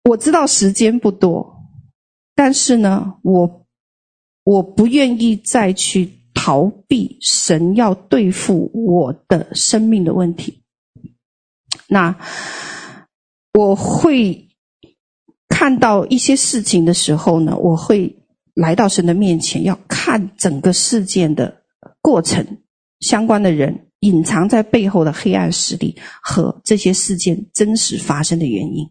我知道时间不多，但是呢，我不愿意再去逃避神要对付我的生命的问题。那我会看到一些事情的时候呢，我会来到神的面前，要看整个事件的过程，相关的人，隐藏在背后的黑暗势力和这些事件真实发生的原因。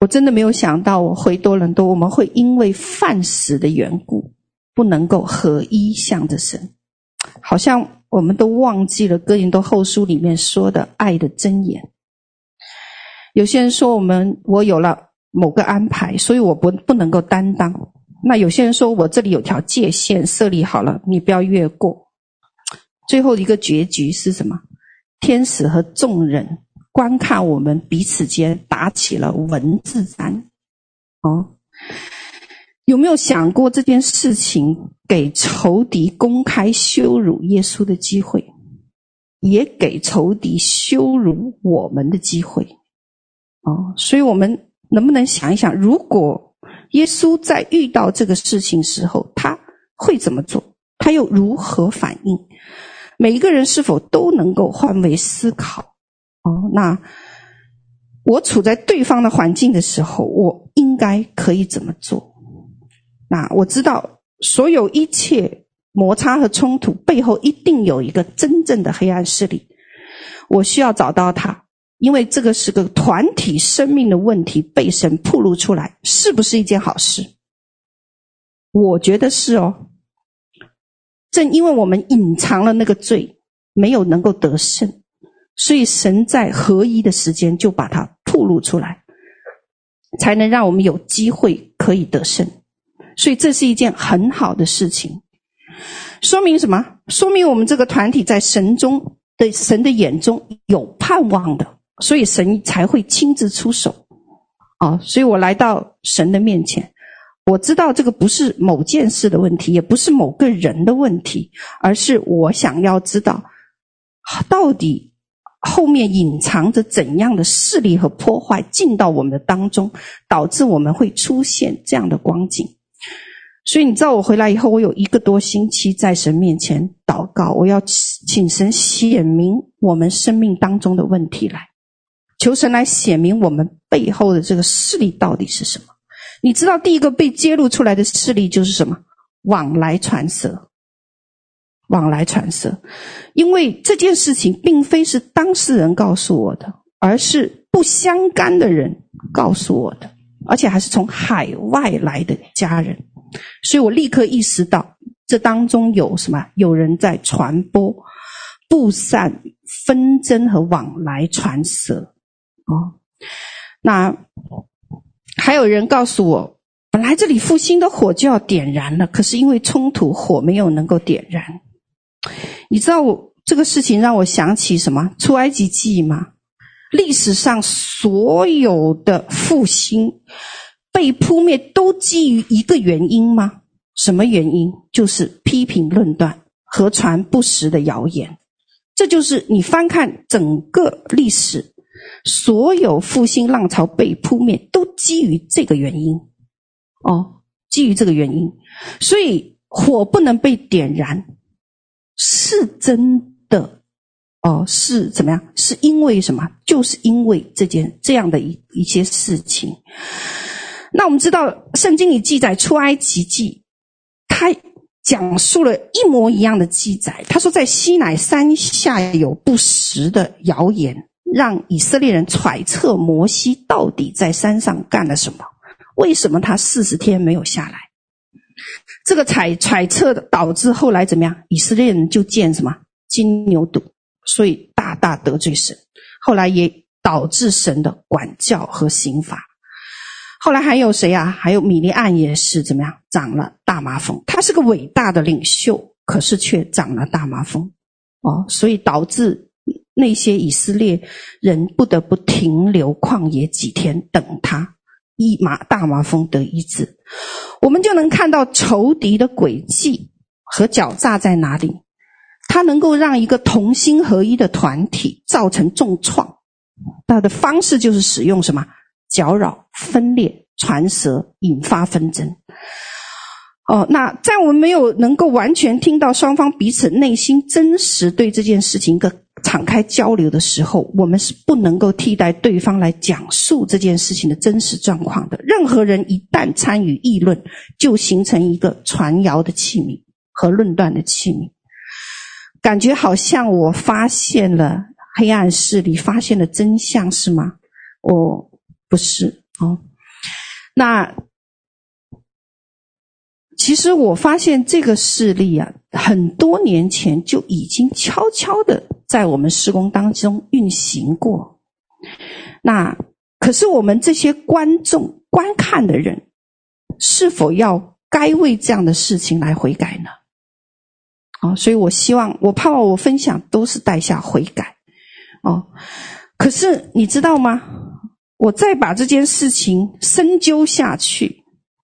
我真的没有想到我回多伦多，我们会因为饭食的缘故不能够合一向着神，好像我们都忘记了哥林多后书里面说的爱的箴言。有些人说我有了某个安排，所以我不能够担当。那有些人说我这里有条界限设立好了，你不要越过。最后一个结局是什么？天使和众人观看我们彼此间打起了文字战。有没有想过这件事情给仇敌公开羞辱耶稣的机会，也给仇敌羞辱我们的机会。所以我们能不能想一想，如果耶稣在遇到这个事情时候，他会怎么做？他又如何反应？每一个人是否都能够换位思考？那我处在对方的环境的时候，我应该可以怎么做？那我知道所有一切摩擦和冲突背后一定有一个真正的黑暗势力，我需要找到它，因为这个是个团体生命的问题，被神暴露出来是不是一件好事？我觉得是。正因为我们隐藏了那个罪，没有能够得胜，所以神在合一的时间就把它暴露出来，才能让我们有机会可以得胜。所以这是一件很好的事情，说明什么？说明我们这个团体在神的眼中有盼望的，所以神才会亲自出手。所以我来到神的面前，我知道这个不是某件事的问题，也不是某个人的问题，而是我想要知道到底后面隐藏着怎样的势力和破坏进到我们的当中，导致我们会出现这样的光景。所以你知道我回来以后，我有1个多星期在神面前祷告，我要请神显明我们生命当中的问题来，求神来显明我们背后的这个势力到底是什么。你知道第一个被揭露出来的势力就是什么？往来传舌。因为这件事情并非是当事人告诉我的，而是不相干的人告诉我的，而且还是从海外来的家人。所以我立刻意识到这当中有什么，有人在传播布散纷争和往来传舌。那还有人告诉我，本来这里复兴的火就要点燃了，可是因为冲突火没有能够点燃。你知道我这个事情让我想起什么？出埃及记吗？历史上所有的复兴被扑灭都基于一个原因吗？什么原因？就是批评论断和传不实的谣言。这就是你翻看整个历史，所有复兴浪潮被扑灭都基于这个原因。基于这个原因。所以火不能被点燃是真的。是怎么样？是因为什么？就是因为这样的一些事情。那我们知道圣经里记载出埃及记，他讲述了一模一样的记载。他说在西乃山下有不实的谣言，让以色列人揣测摩西到底在山上干了什么，为什么他40天没有下来。这个揣测导致后来怎么样？以色列人就建什么？金牛犊，所以大大得罪神，后来也导致神的管教和刑罚。后来还有谁啊？还有米利暗也是怎么样？长了大麻风。他是个伟大的领袖，可是却长了大麻风。所以导致那些以色列人不得不停留旷野几天，等他大麻风得医治。我们就能看到仇敌的诡计和狡诈在哪里。他能够让一个同心合一的团体造成重创，他的方式就是使用什么？搅扰、分裂、传舌，引发纷争。那在我们没有能够完全听到双方彼此内心真实对这件事情一个敞开交流的时候，我们是不能够替代对方来讲述这件事情的真实状况的。任何人一旦参与议论，就形成一个传谣的器皿和论断的器皿。感觉好像我发现了黑暗势力，发现了真相，是吗？不是。那其实我发现这个势力啊，很多年前就已经悄悄的在我们事工当中运行过。那可是我们这些观众观看的人，是否要该为这样的事情来悔改呢？所以我盼望我分享都是带下悔改。可是你知道吗？我再把这件事情深究下去，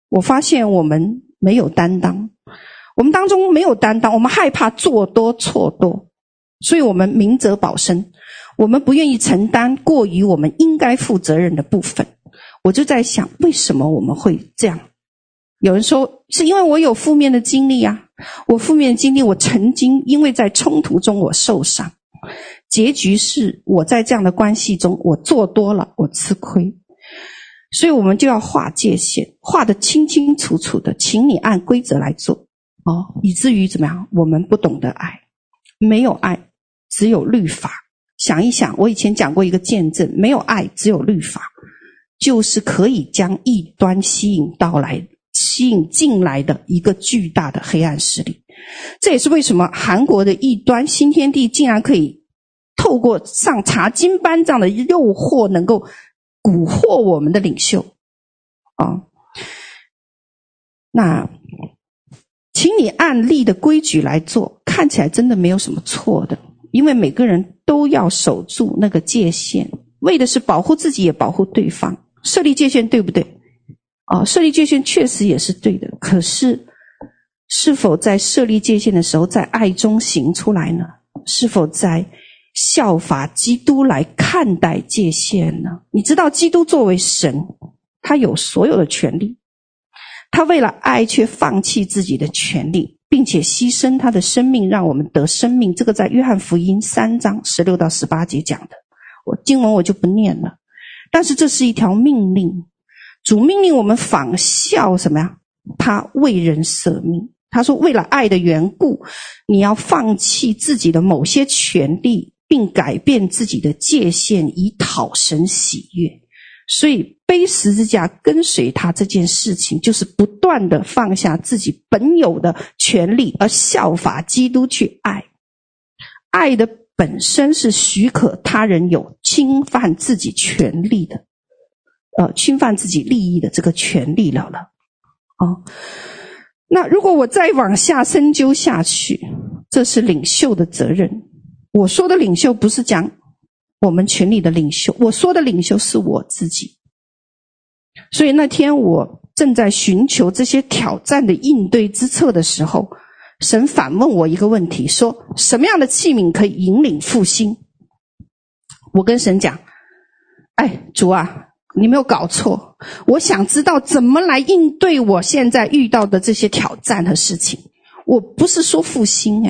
我发现我们没有担当，我们当中没有担当，我们害怕做多错多，所以我们明哲保身，我们不愿意承担过于我们应该负责任的部分。我就在想，为什么我们会这样？有人说是因为我有负面的经历啊，我负面的经历，我曾经因为在冲突中我受伤，结局是我在这样的关系中我做多了，我吃亏。所以我们就要划界限，划得清清楚楚的，请你按规则来做。以至于怎么样？我们不懂得爱，没有爱，只有律法。想一想，我以前讲过一个见证，没有爱只有律法，就是可以将异端吸引进来的一个巨大的黑暗势力。这也是为什么韩国的异端新天地竟然可以透过上茶金班这样的诱惑，能够蛊惑我们的领袖。那请你按例的规矩来做，看起来真的没有什么错的，因为每个人都要守住那个界限，为的是保护自己也保护对方。设立界限对不对？设立界限确实也是对的，可是是否在设立界限的时候在爱中行出来呢？是否在效法基督来看待界限呢？你知道基督作为神，他有所有的权利，他为了爱却放弃自己的权利，并且牺牲他的生命让我们得生命。这个在约翰福音3章16到18节讲的，经文我就不念了。但是这是一条命令，主命令我们仿效什么呀？他为人舍命。他说为了爱的缘故，你要放弃自己的某些权利并改变自己的界限，以讨神喜悦。所以背十字架跟随他这件事情，就是不断的放下自己本有的权利，而效法基督去爱。爱的本身是许可他人有侵犯自己权利的，侵犯自己利益的这个权利了。那如果我再往下深究下去，这是领袖的责任。我说的领袖不是讲我们群里的领袖，我说的领袖是我自己。所以那天我正在寻求这些挑战的应对之策的时候，神反问我一个问题，说什么样的器皿可以引领复兴？我跟神讲，主啊，你没有搞错，我想知道怎么来应对我现在遇到的这些挑战和事情。我不是说复兴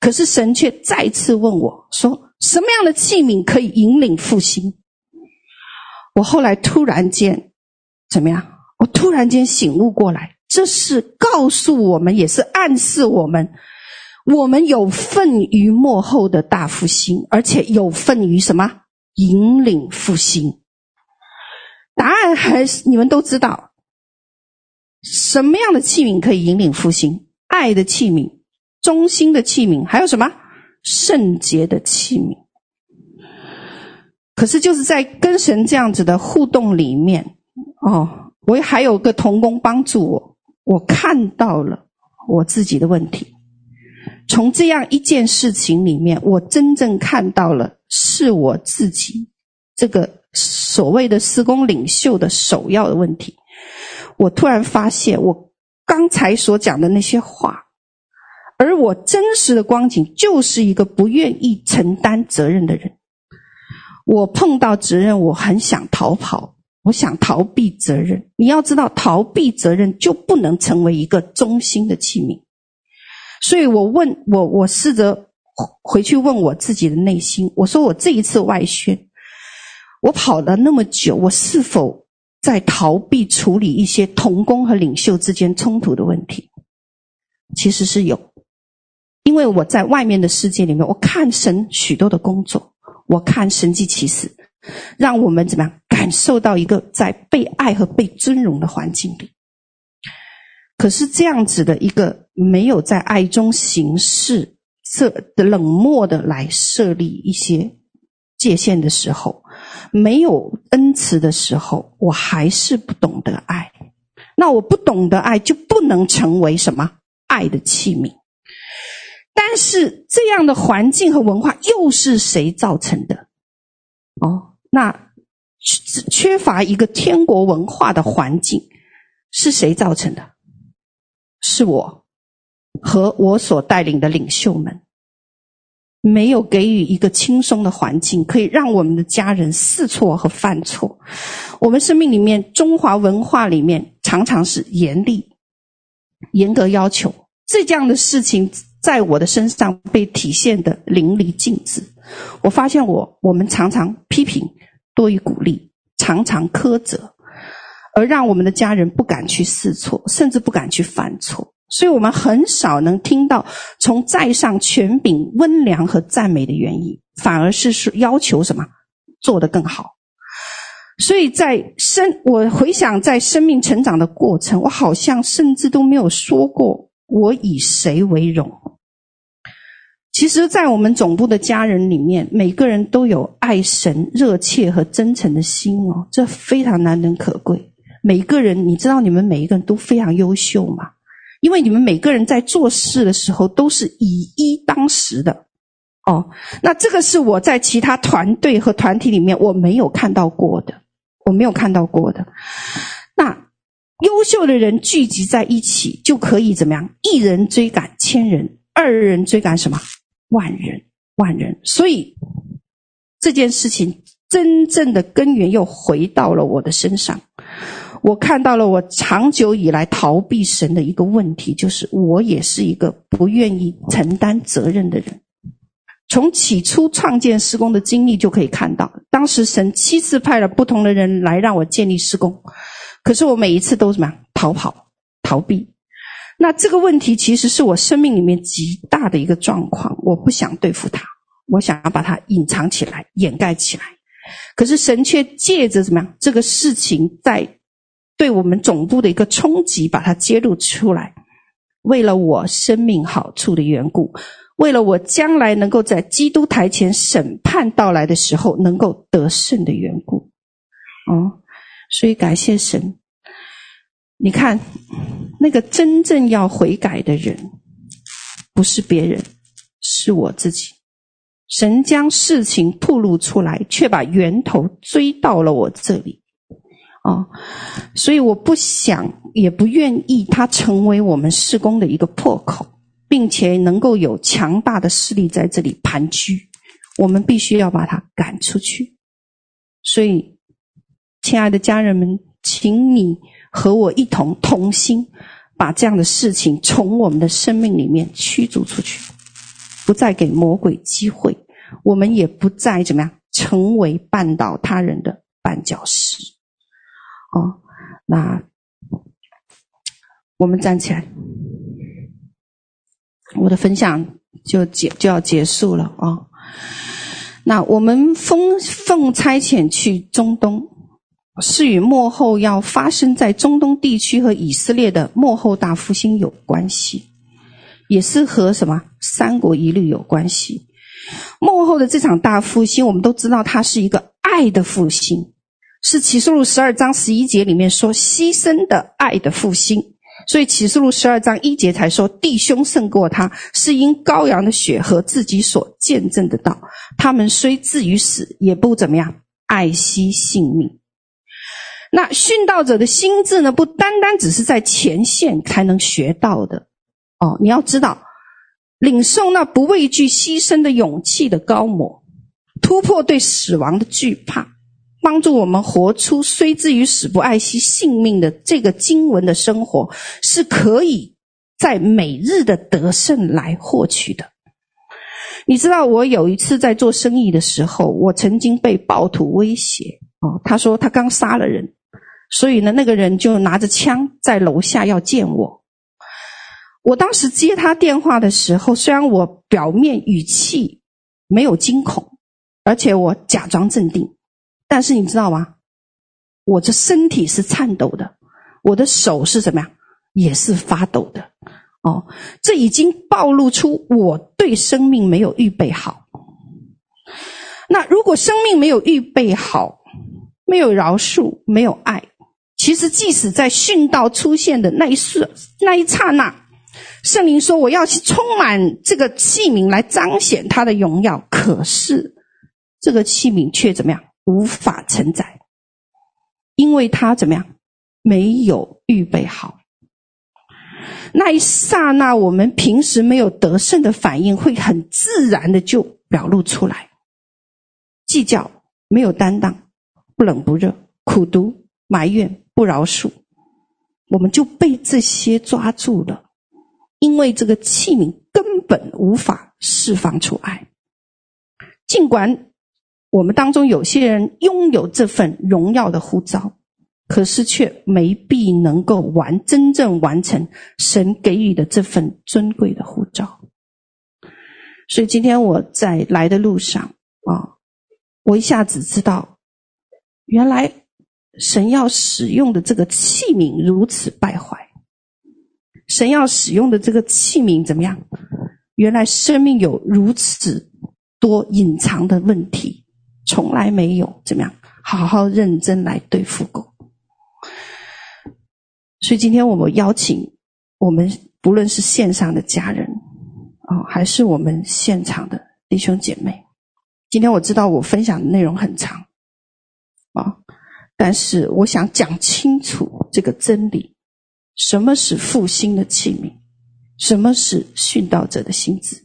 可是神却再次问我说，什么样的器皿可以引领复兴？我后来突然间怎么样？我突然间醒悟过来，这是告诉我们，也是暗示我们，我们有份于幕后的大复兴，而且有份于什么？引领复兴。答案还是你们都知道，什么样的器皿可以引领复兴？爱的器皿，忠心的器皿，还有什么？圣洁的器皿。可是就是在跟神这样子的互动里面，我还有个同工帮助我，我看到了我自己的问题。从这样一件事情里面，我真正看到了是我自己这个所谓的事工领袖的首要的问题。我突然发现我刚才所讲的那些话，而我真实的光景就是一个不愿意承担责任的人。我碰到责任，我很想逃跑，我想逃避责任。你要知道，逃避责任就不能成为一个忠心的器皿。所以我试着回去问我自己的内心，我说我这一次外宣，我跑了那么久，我是否在逃避处理一些同工和领袖之间冲突的问题？其实是有，因为我在外面的世界里面，我看神许多的工作，我看神迹奇事，让我们怎么样感受到一个在被爱和被尊荣的环境里。可是这样子的一个没有在爱中行事，冷漠的来设立一些界限的时候，没有恩慈的时候，我还是不懂得爱。那我不懂得爱，就不能成为什么？爱的器皿。但是这样的环境和文化又是谁造成的？那缺乏一个天国文化的环境是谁造成的？是我和我所带领的领袖们没有给予一个轻松的环境，可以让我们的家人试错和犯错。我们生命里面，中华文化里面常常是严格要求，这样的事情在我的身上被体现的淋漓尽致。我发现我们常常批评多于鼓励，常常苛责，而让我们的家人不敢去试错，甚至不敢去犯错。所以我们很少能听到从在上权柄温良和赞美的原因，反而是要求什么做得更好。所以我回想在生命成长的过程，我好像甚至都没有说过我以谁为荣。其实在我们总部的家人里面，每个人都有爱神热切和真诚的心，这非常难能可贵。每个人，你知道你们每一个人都非常优秀吗？因为你们每个人在做事的时候都是以一当十的。那这个是我在其他团队和团体里面我没有看到过的。那优秀的人聚集在一起，就可以怎么样？一人追赶千人，二人追赶什么？万人。所以这件事情真正的根源又回到了我的身上。我看到了我长久以来逃避神的一个问题，就是我也是一个不愿意承担责任的人。从起初创建事工的经历就可以看到，当时神7次派了不同的人来让我建立事工，可是我每一次都怎么样？逃避。那这个问题其实是我生命里面极大的一个状况，我不想对付它，我想要把它隐藏起来，掩盖起来。可是神却借着怎么样这个事情在对我们总督的一个冲击，把它揭露出来，为了我生命好处的缘故，为了我将来能够在基督台前审判到来的时候能够得胜的缘故。所以感谢神。你看那个真正要悔改的人不是别人，是我自己。神将事情暴露出来，却把源头追到了我这里。所以我不想也不愿意他成为我们事工的一个破口，并且能够有强大的势力在这里盘踞，我们必须要把它赶出去。所以亲爱的家人们，请你和我一同同心，把这样的事情从我们的生命里面驱逐出去，不再给魔鬼机会，我们也不再怎么样成为绊倒他人的绊脚石。那我们站起来，我的分享就要结束了。那我们奉差遣去中东，是与末后要发生在中东地区和以色列的末后大复兴有关系，也是和什么三国一律有关系。末后的这场大复兴，我们都知道它是一个爱的复兴，是启示录12章11节里面说牺牲的爱的复兴。所以启示录12章1节才说，弟兄胜过他，是因羔羊的血和自己所见证的道，他们虽至于死，也不怎么样爱惜性命。那殉道者的心智呢，不单单只是在前线才能学到的。你要知道，领受那不畏惧牺牲的勇气的高摩，突破对死亡的惧怕，帮助我们活出虽至于死不爱惜性命的这个经文的生活，是可以在每日的得胜来获取的。你知道，我有一次在做生意的时候，我曾经被暴徒威胁。他说他刚杀了人，所以呢，那个人就拿着枪在楼下要见我。我当时接他电话的时候，虽然我表面语气没有惊恐，而且我假装镇定，但是你知道吗？我这身体是颤抖的，我的手是怎么样，也是发抖的。这已经暴露出我对生命没有预备好。那如果生命没有预备好，没有饶恕，没有爱，其实即使在殉道出现的那一刹那，圣灵说我要去充满这个器皿来彰显他的荣耀，可是这个器皿却怎么样无法承载，因为他怎么样没有预备好。那一刹那，我们平时没有得胜的反应会很自然的就表露出来，计较，没有担当，不冷不热，苦毒，埋怨，不饶恕，我们就被这些抓住了，因为这个器皿根本无法释放出爱。尽管我们当中有些人拥有这份荣耀的呼召，可是却没必能够真正完成神给予的这份尊贵的呼召。所以今天我在来的路上，我一下子知道，原来神要使用的这个器皿如此败坏，神要使用的这个器皿怎么样？原来生命有如此多隐藏的问题，从来没有怎么样好好认真来对付过。所以今天我们邀请我们不论是线上的家人，还是我们现场的弟兄姐妹，今天我知道我分享的内容很长，但是我想讲清楚这个真理，什么是复兴的器皿，什么是殉道者的心志。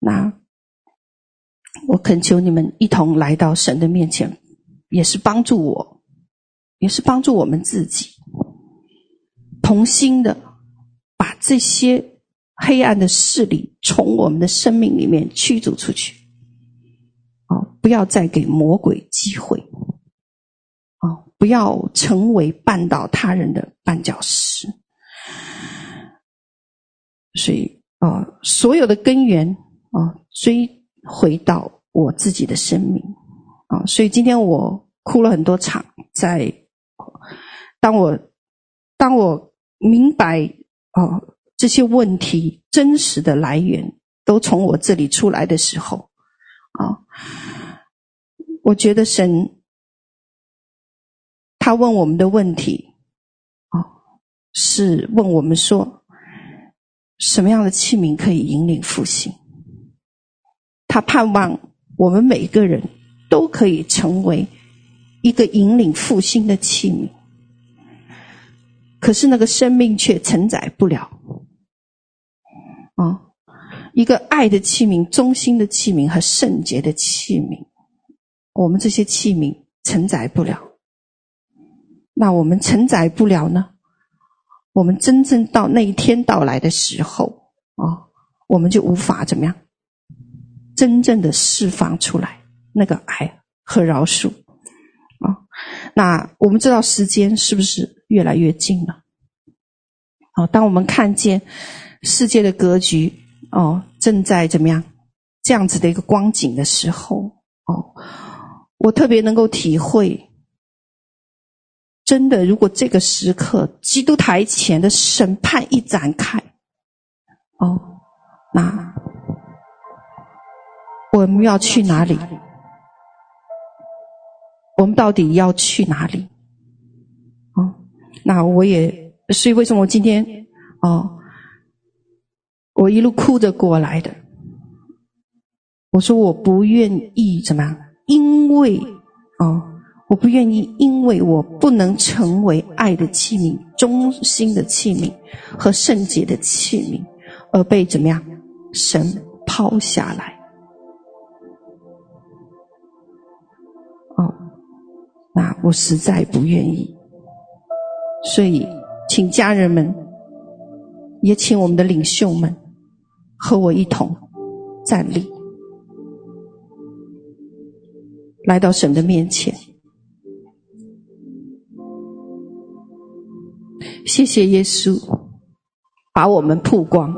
那我恳求你们一同来到神的面前，也是帮助我，也是帮助我们自己，同心的把这些黑暗的势力从我们的生命里面驱逐出去。不要再给魔鬼机会，不要成为绊倒他人的绊脚石。所以所有的根源追回到我自己的生命。所以今天我哭了很多场，在当我明白这些问题真实的来源都从我这里出来的时候，我觉得神他问我们的问题是问我们说什么样的器皿可以引领复兴。他盼望我们每个人都可以成为一个引领复兴的器皿，可是那个生命却承载不了一个爱的器皿、忠心的器皿和圣洁的器皿，我们这些器皿承载不了。那我们承载不了呢，我们真正到那一天到来的时候我们就无法怎么样真正的释放出来那个爱和饶恕那我们知道时间是不是越来越近了当我们看见世界的格局正在怎么样这样子的一个光景的时候我特别能够体会，真的如果这个时刻基督台前的审判一展开那我们要去哪里？我们到底要去哪里？那我也，所以为什么我今天我一路哭着过来的，我说我不愿意怎么样，因为我不愿意，因为我不能成为爱的器皿、忠心的器皿和圣洁的器皿而被怎么样神抛下来那我实在不愿意。所以请家人们，也请我们的领袖们和我一同站立，来到神的面前。谢谢耶稣把我们曝光，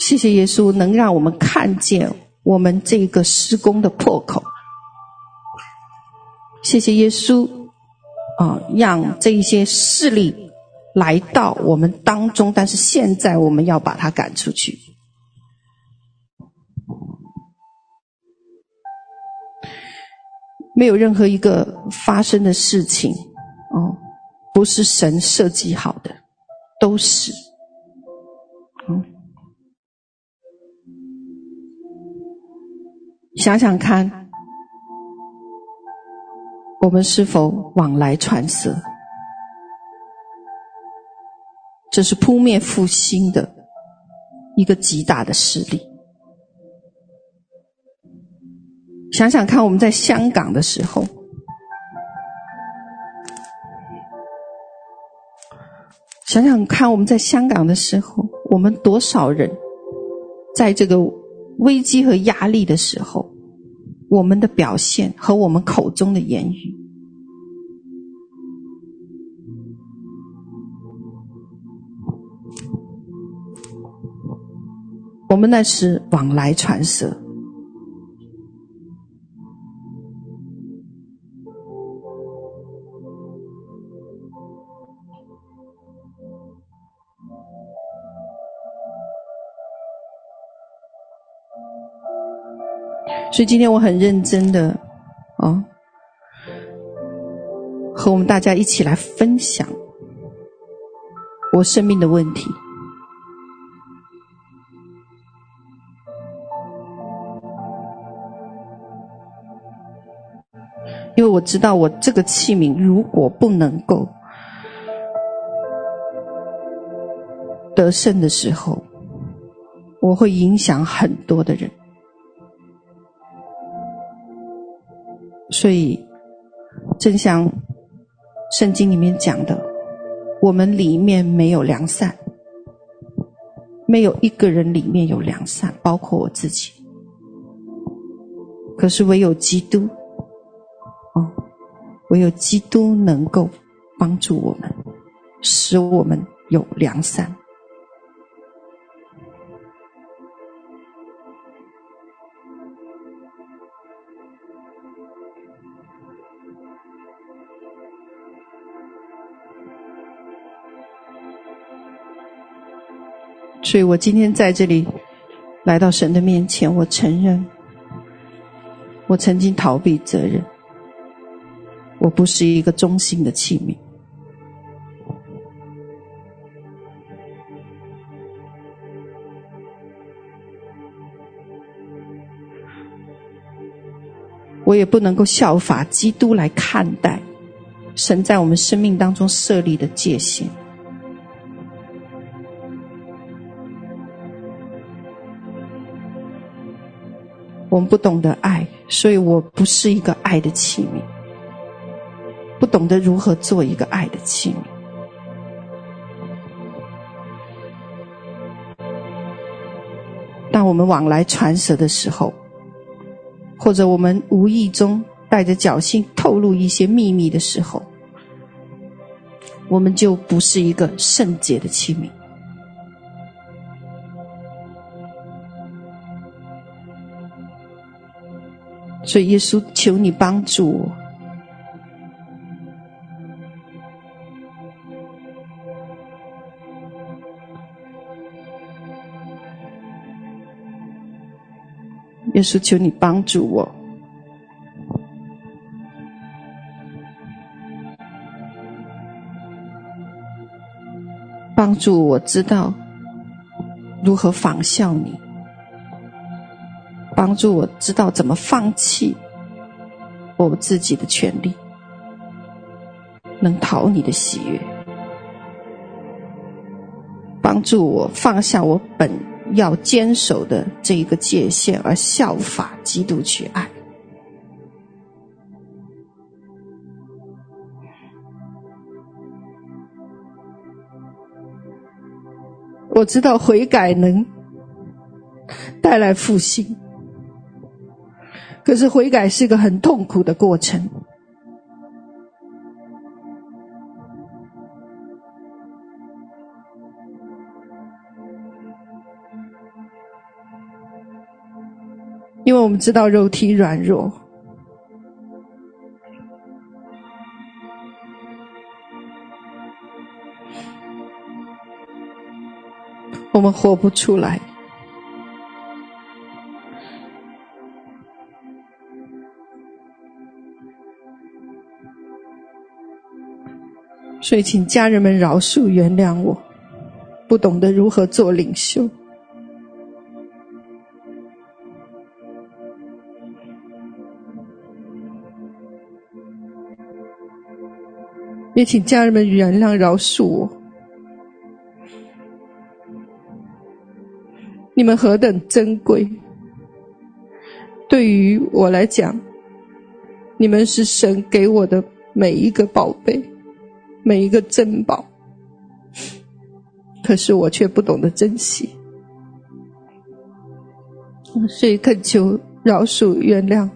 谢谢耶稣能让我们看见我们这个施工的破口，谢谢耶稣让这一些势力来到我们当中，但是现在我们要把它赶出去。没有任何一个发生的事情不是神设计好的，都是想想看我们是否往来传舌，这是扑灭复兴的一个极大的势力。想想看我们在香港的时候，想想看我们在香港的时候，我们多少人在这个危机和压力的时候，我们的表现和我们口中的言语，我们那时往来传舌。所以今天我很认真的和我们大家一起来分享我生命的问题。因为我知道我这个器皿如果不能够得胜的时候，我会影响很多的人。所以正像圣经里面讲的，我们里面没有良善，没有一个人里面有良善，包括我自己。可是唯有基督唯有基督能够帮助我们，使我们有良善。所以我今天在这里来到神的面前，我承认我曾经逃避责任，我不是一个忠心的器皿。我也不能够效法基督来看待神在我们生命当中设立的界限。我们不懂得爱，所以我不是一个爱的器皿，不懂得如何做一个爱的器皿。当我们往来传舌的时候，或者我们无意中带着侥幸透露一些秘密的时候，我们就不是一个圣洁的器皿。所以耶稣，求你帮助我，耶稣求你帮助我，帮助我知道如何仿效你，帮助我知道怎么放弃我自己的权利，能讨你的喜悦，帮助我放下我本要坚守的这一个界限，而效法基督去爱。我知道悔改能带来复兴，可是悔改是一个很痛苦的过程。因为我们知道肉体软弱，我们活不出来。所以请家人们饶恕原谅我，不懂得如何做领袖。也请家人们原谅饶恕我，你们何等珍贵，对于我来讲，你们是神给我的每一个宝贝，每一个珍宝，可是我却不懂得珍惜，所以恳求饶恕原谅。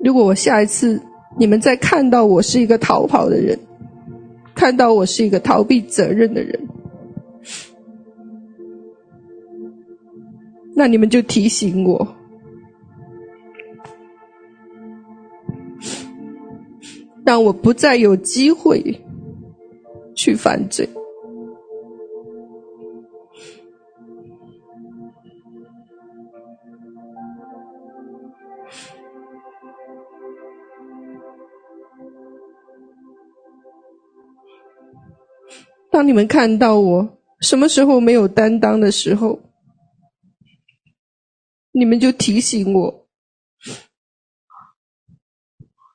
如果我下一次你们再看到我是一个逃跑的人，看到我是一个逃避责任的人，那你们就提醒我，让我不再有机会去犯罪。当你们看到我什么时候没有担当的时候，你们就提醒我，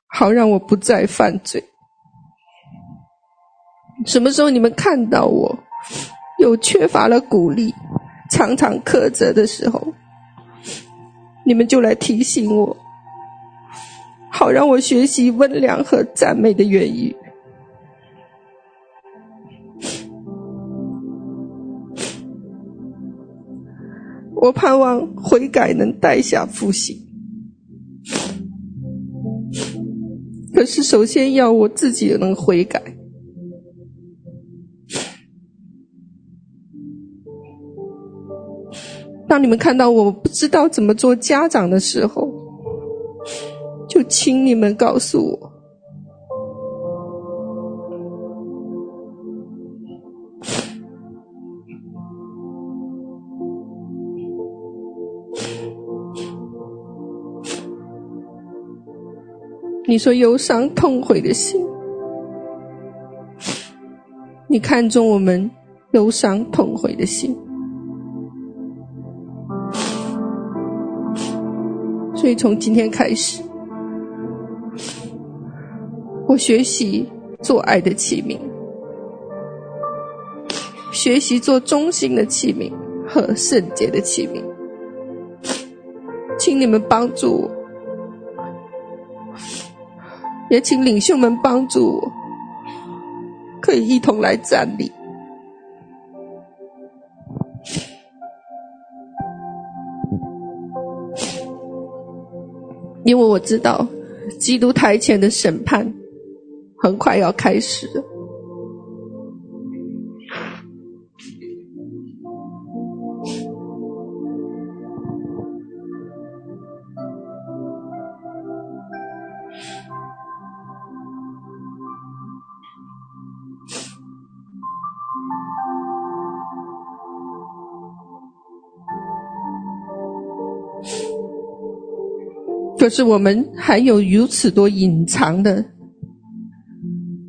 好让我不再犯罪。什么时候你们看到我有缺乏了鼓励，常常苛责的时候，你们就来提醒我，好让我学习温良和赞美的言语。我盼望悔改能带下复兴，可是首先要我自己也能悔改。当你们看到我不知道怎么做家长的时候，就请你们告诉我，你说忧伤痛悔的心，你看中我们忧伤痛悔的心。所以从今天开始，我学习做爱的器皿，学习做忠心的器皿和圣洁的器皿。请你们帮助我，也请领袖们帮助我，可以一同来站立。因为我知道基督台前的审判很快要开始了，可是我们还有如此多隐藏的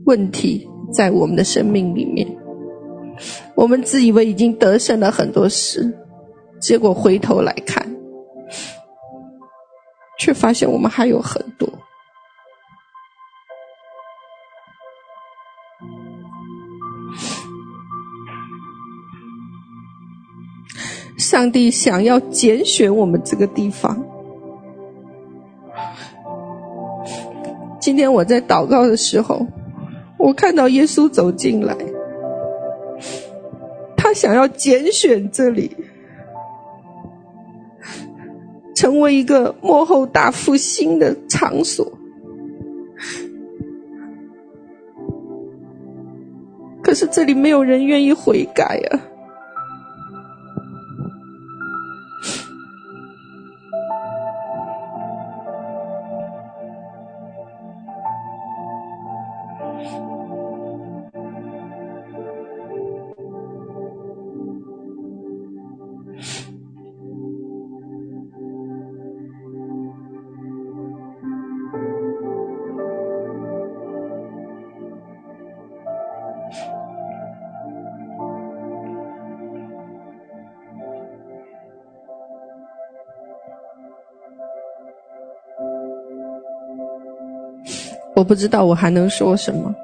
问题在我们的生命里面，我们自以为已经得胜了很多事，结果回头来看，却发现我们还有很多。上帝想要拣选我们这个地方。今天我在祷告的时候，我看到耶稣走进来，他想要拣选这里，成为一个末后大复兴的场所。可是这里没有人愿意悔改啊，我不知道我还能说什么。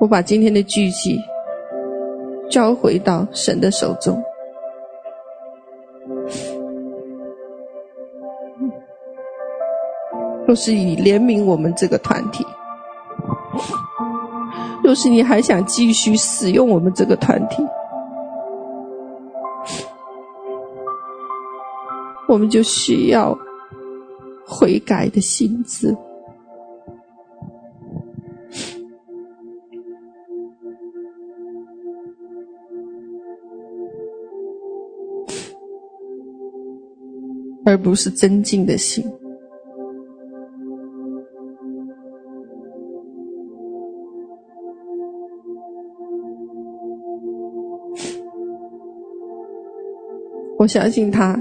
我把今天的聚集交回到神的手中，若是你怜悯我们这个团体，若是你还想继续使用我们这个团体，我们就需要悔改的心志。而不是增进的心。我相信他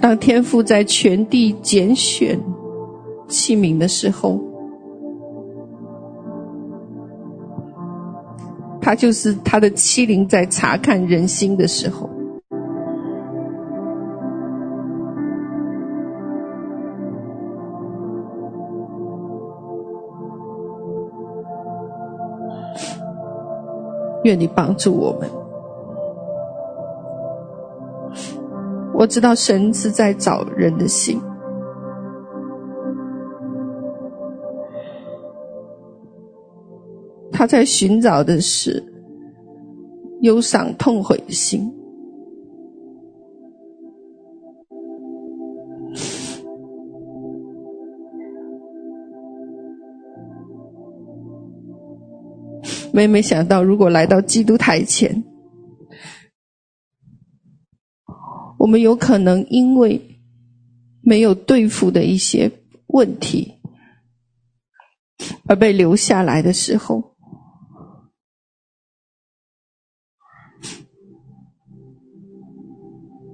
当天父在全地拣选器皿的时候，他就是他的七灵在察看人心的时候。愿你帮助我们。我知道神是在找人的心，他在寻找的是忧伤痛悔的心。没想到如果来到基督台前，我们有可能因为没有对付的一些问题而被留下来的时候，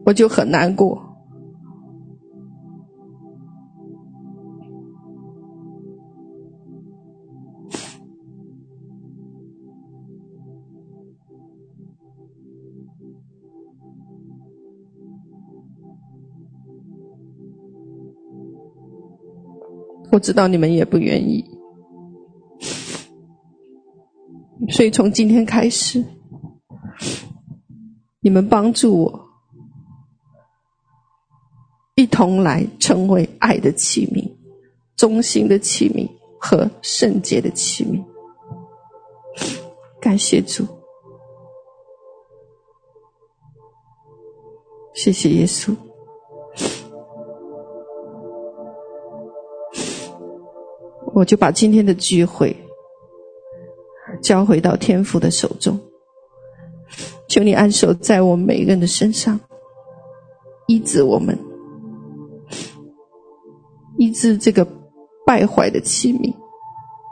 我就很难过。我知道你们也不愿意，所以从今天开始，你们帮助我一同来成为爱的器皿、忠心的器皿和圣洁的器皿。感谢主，谢谢耶稣。我就把今天的聚会交回到天父的手中，求你按手在我们每一个人的身上，医治我们，医治这个败坏的器皿，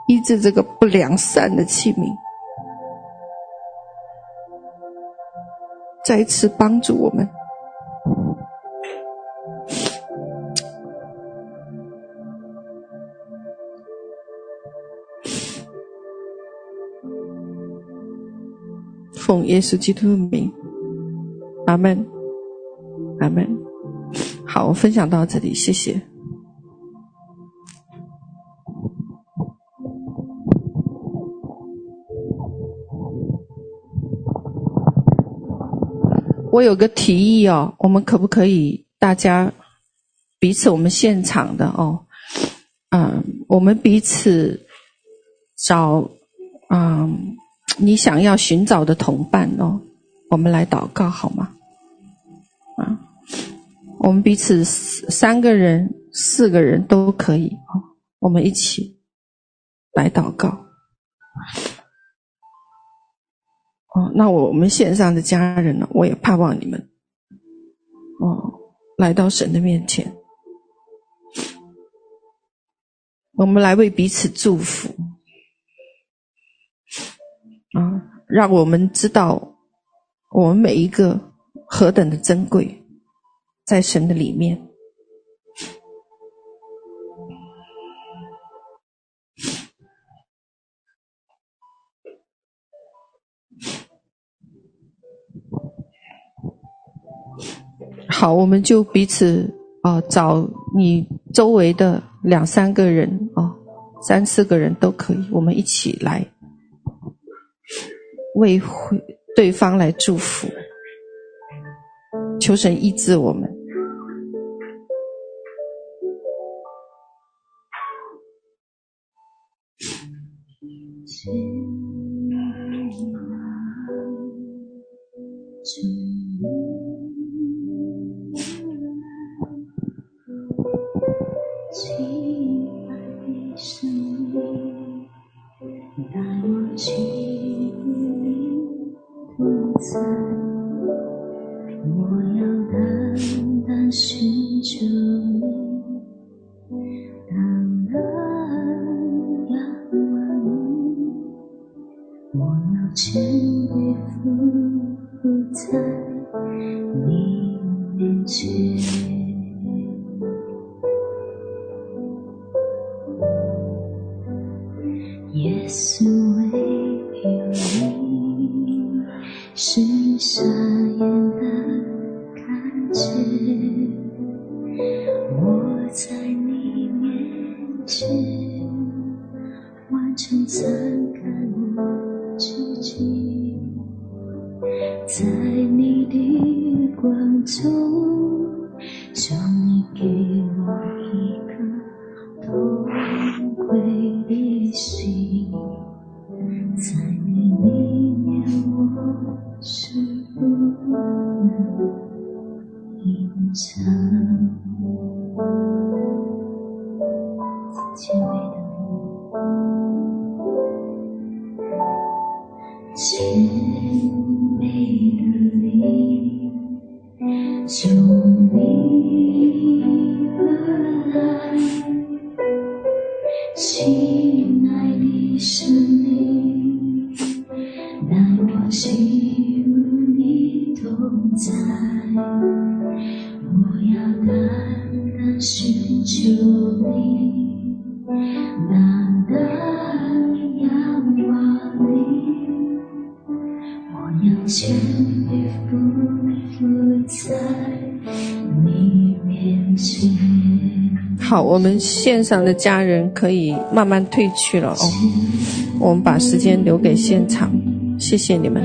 医治这个不良善的器皿，再次帮助我们，奉耶稣基督的名，阿们，阿们。好，我分享到这里，谢谢。我有个提议哦，我们可不可以大家彼此，我们现场的哦，我们彼此找你想要寻找的同伴哦，我们来祷告好吗？我们彼此3个人、4个人都可以哦，我们一起来祷告。哦，那我们线上的家人呢，我也盼望你们哦来到神的面前，我们来为彼此祝福。让我们知道我们每一个何等的珍贵在神的里面。好，我们就彼此找你周围的2-3个人3-4个人都可以，我们一起来为对方来祝福，求神医治我们。隐藏最美的你，最美的你，从你而来，亲爱的生命，难忘记有你同在，我要单单寻求你，单单仰望你，我要全力俯在你面前。好，我们线上的家人可以慢慢退去了哦，我们把时间留给现场，谢谢你们。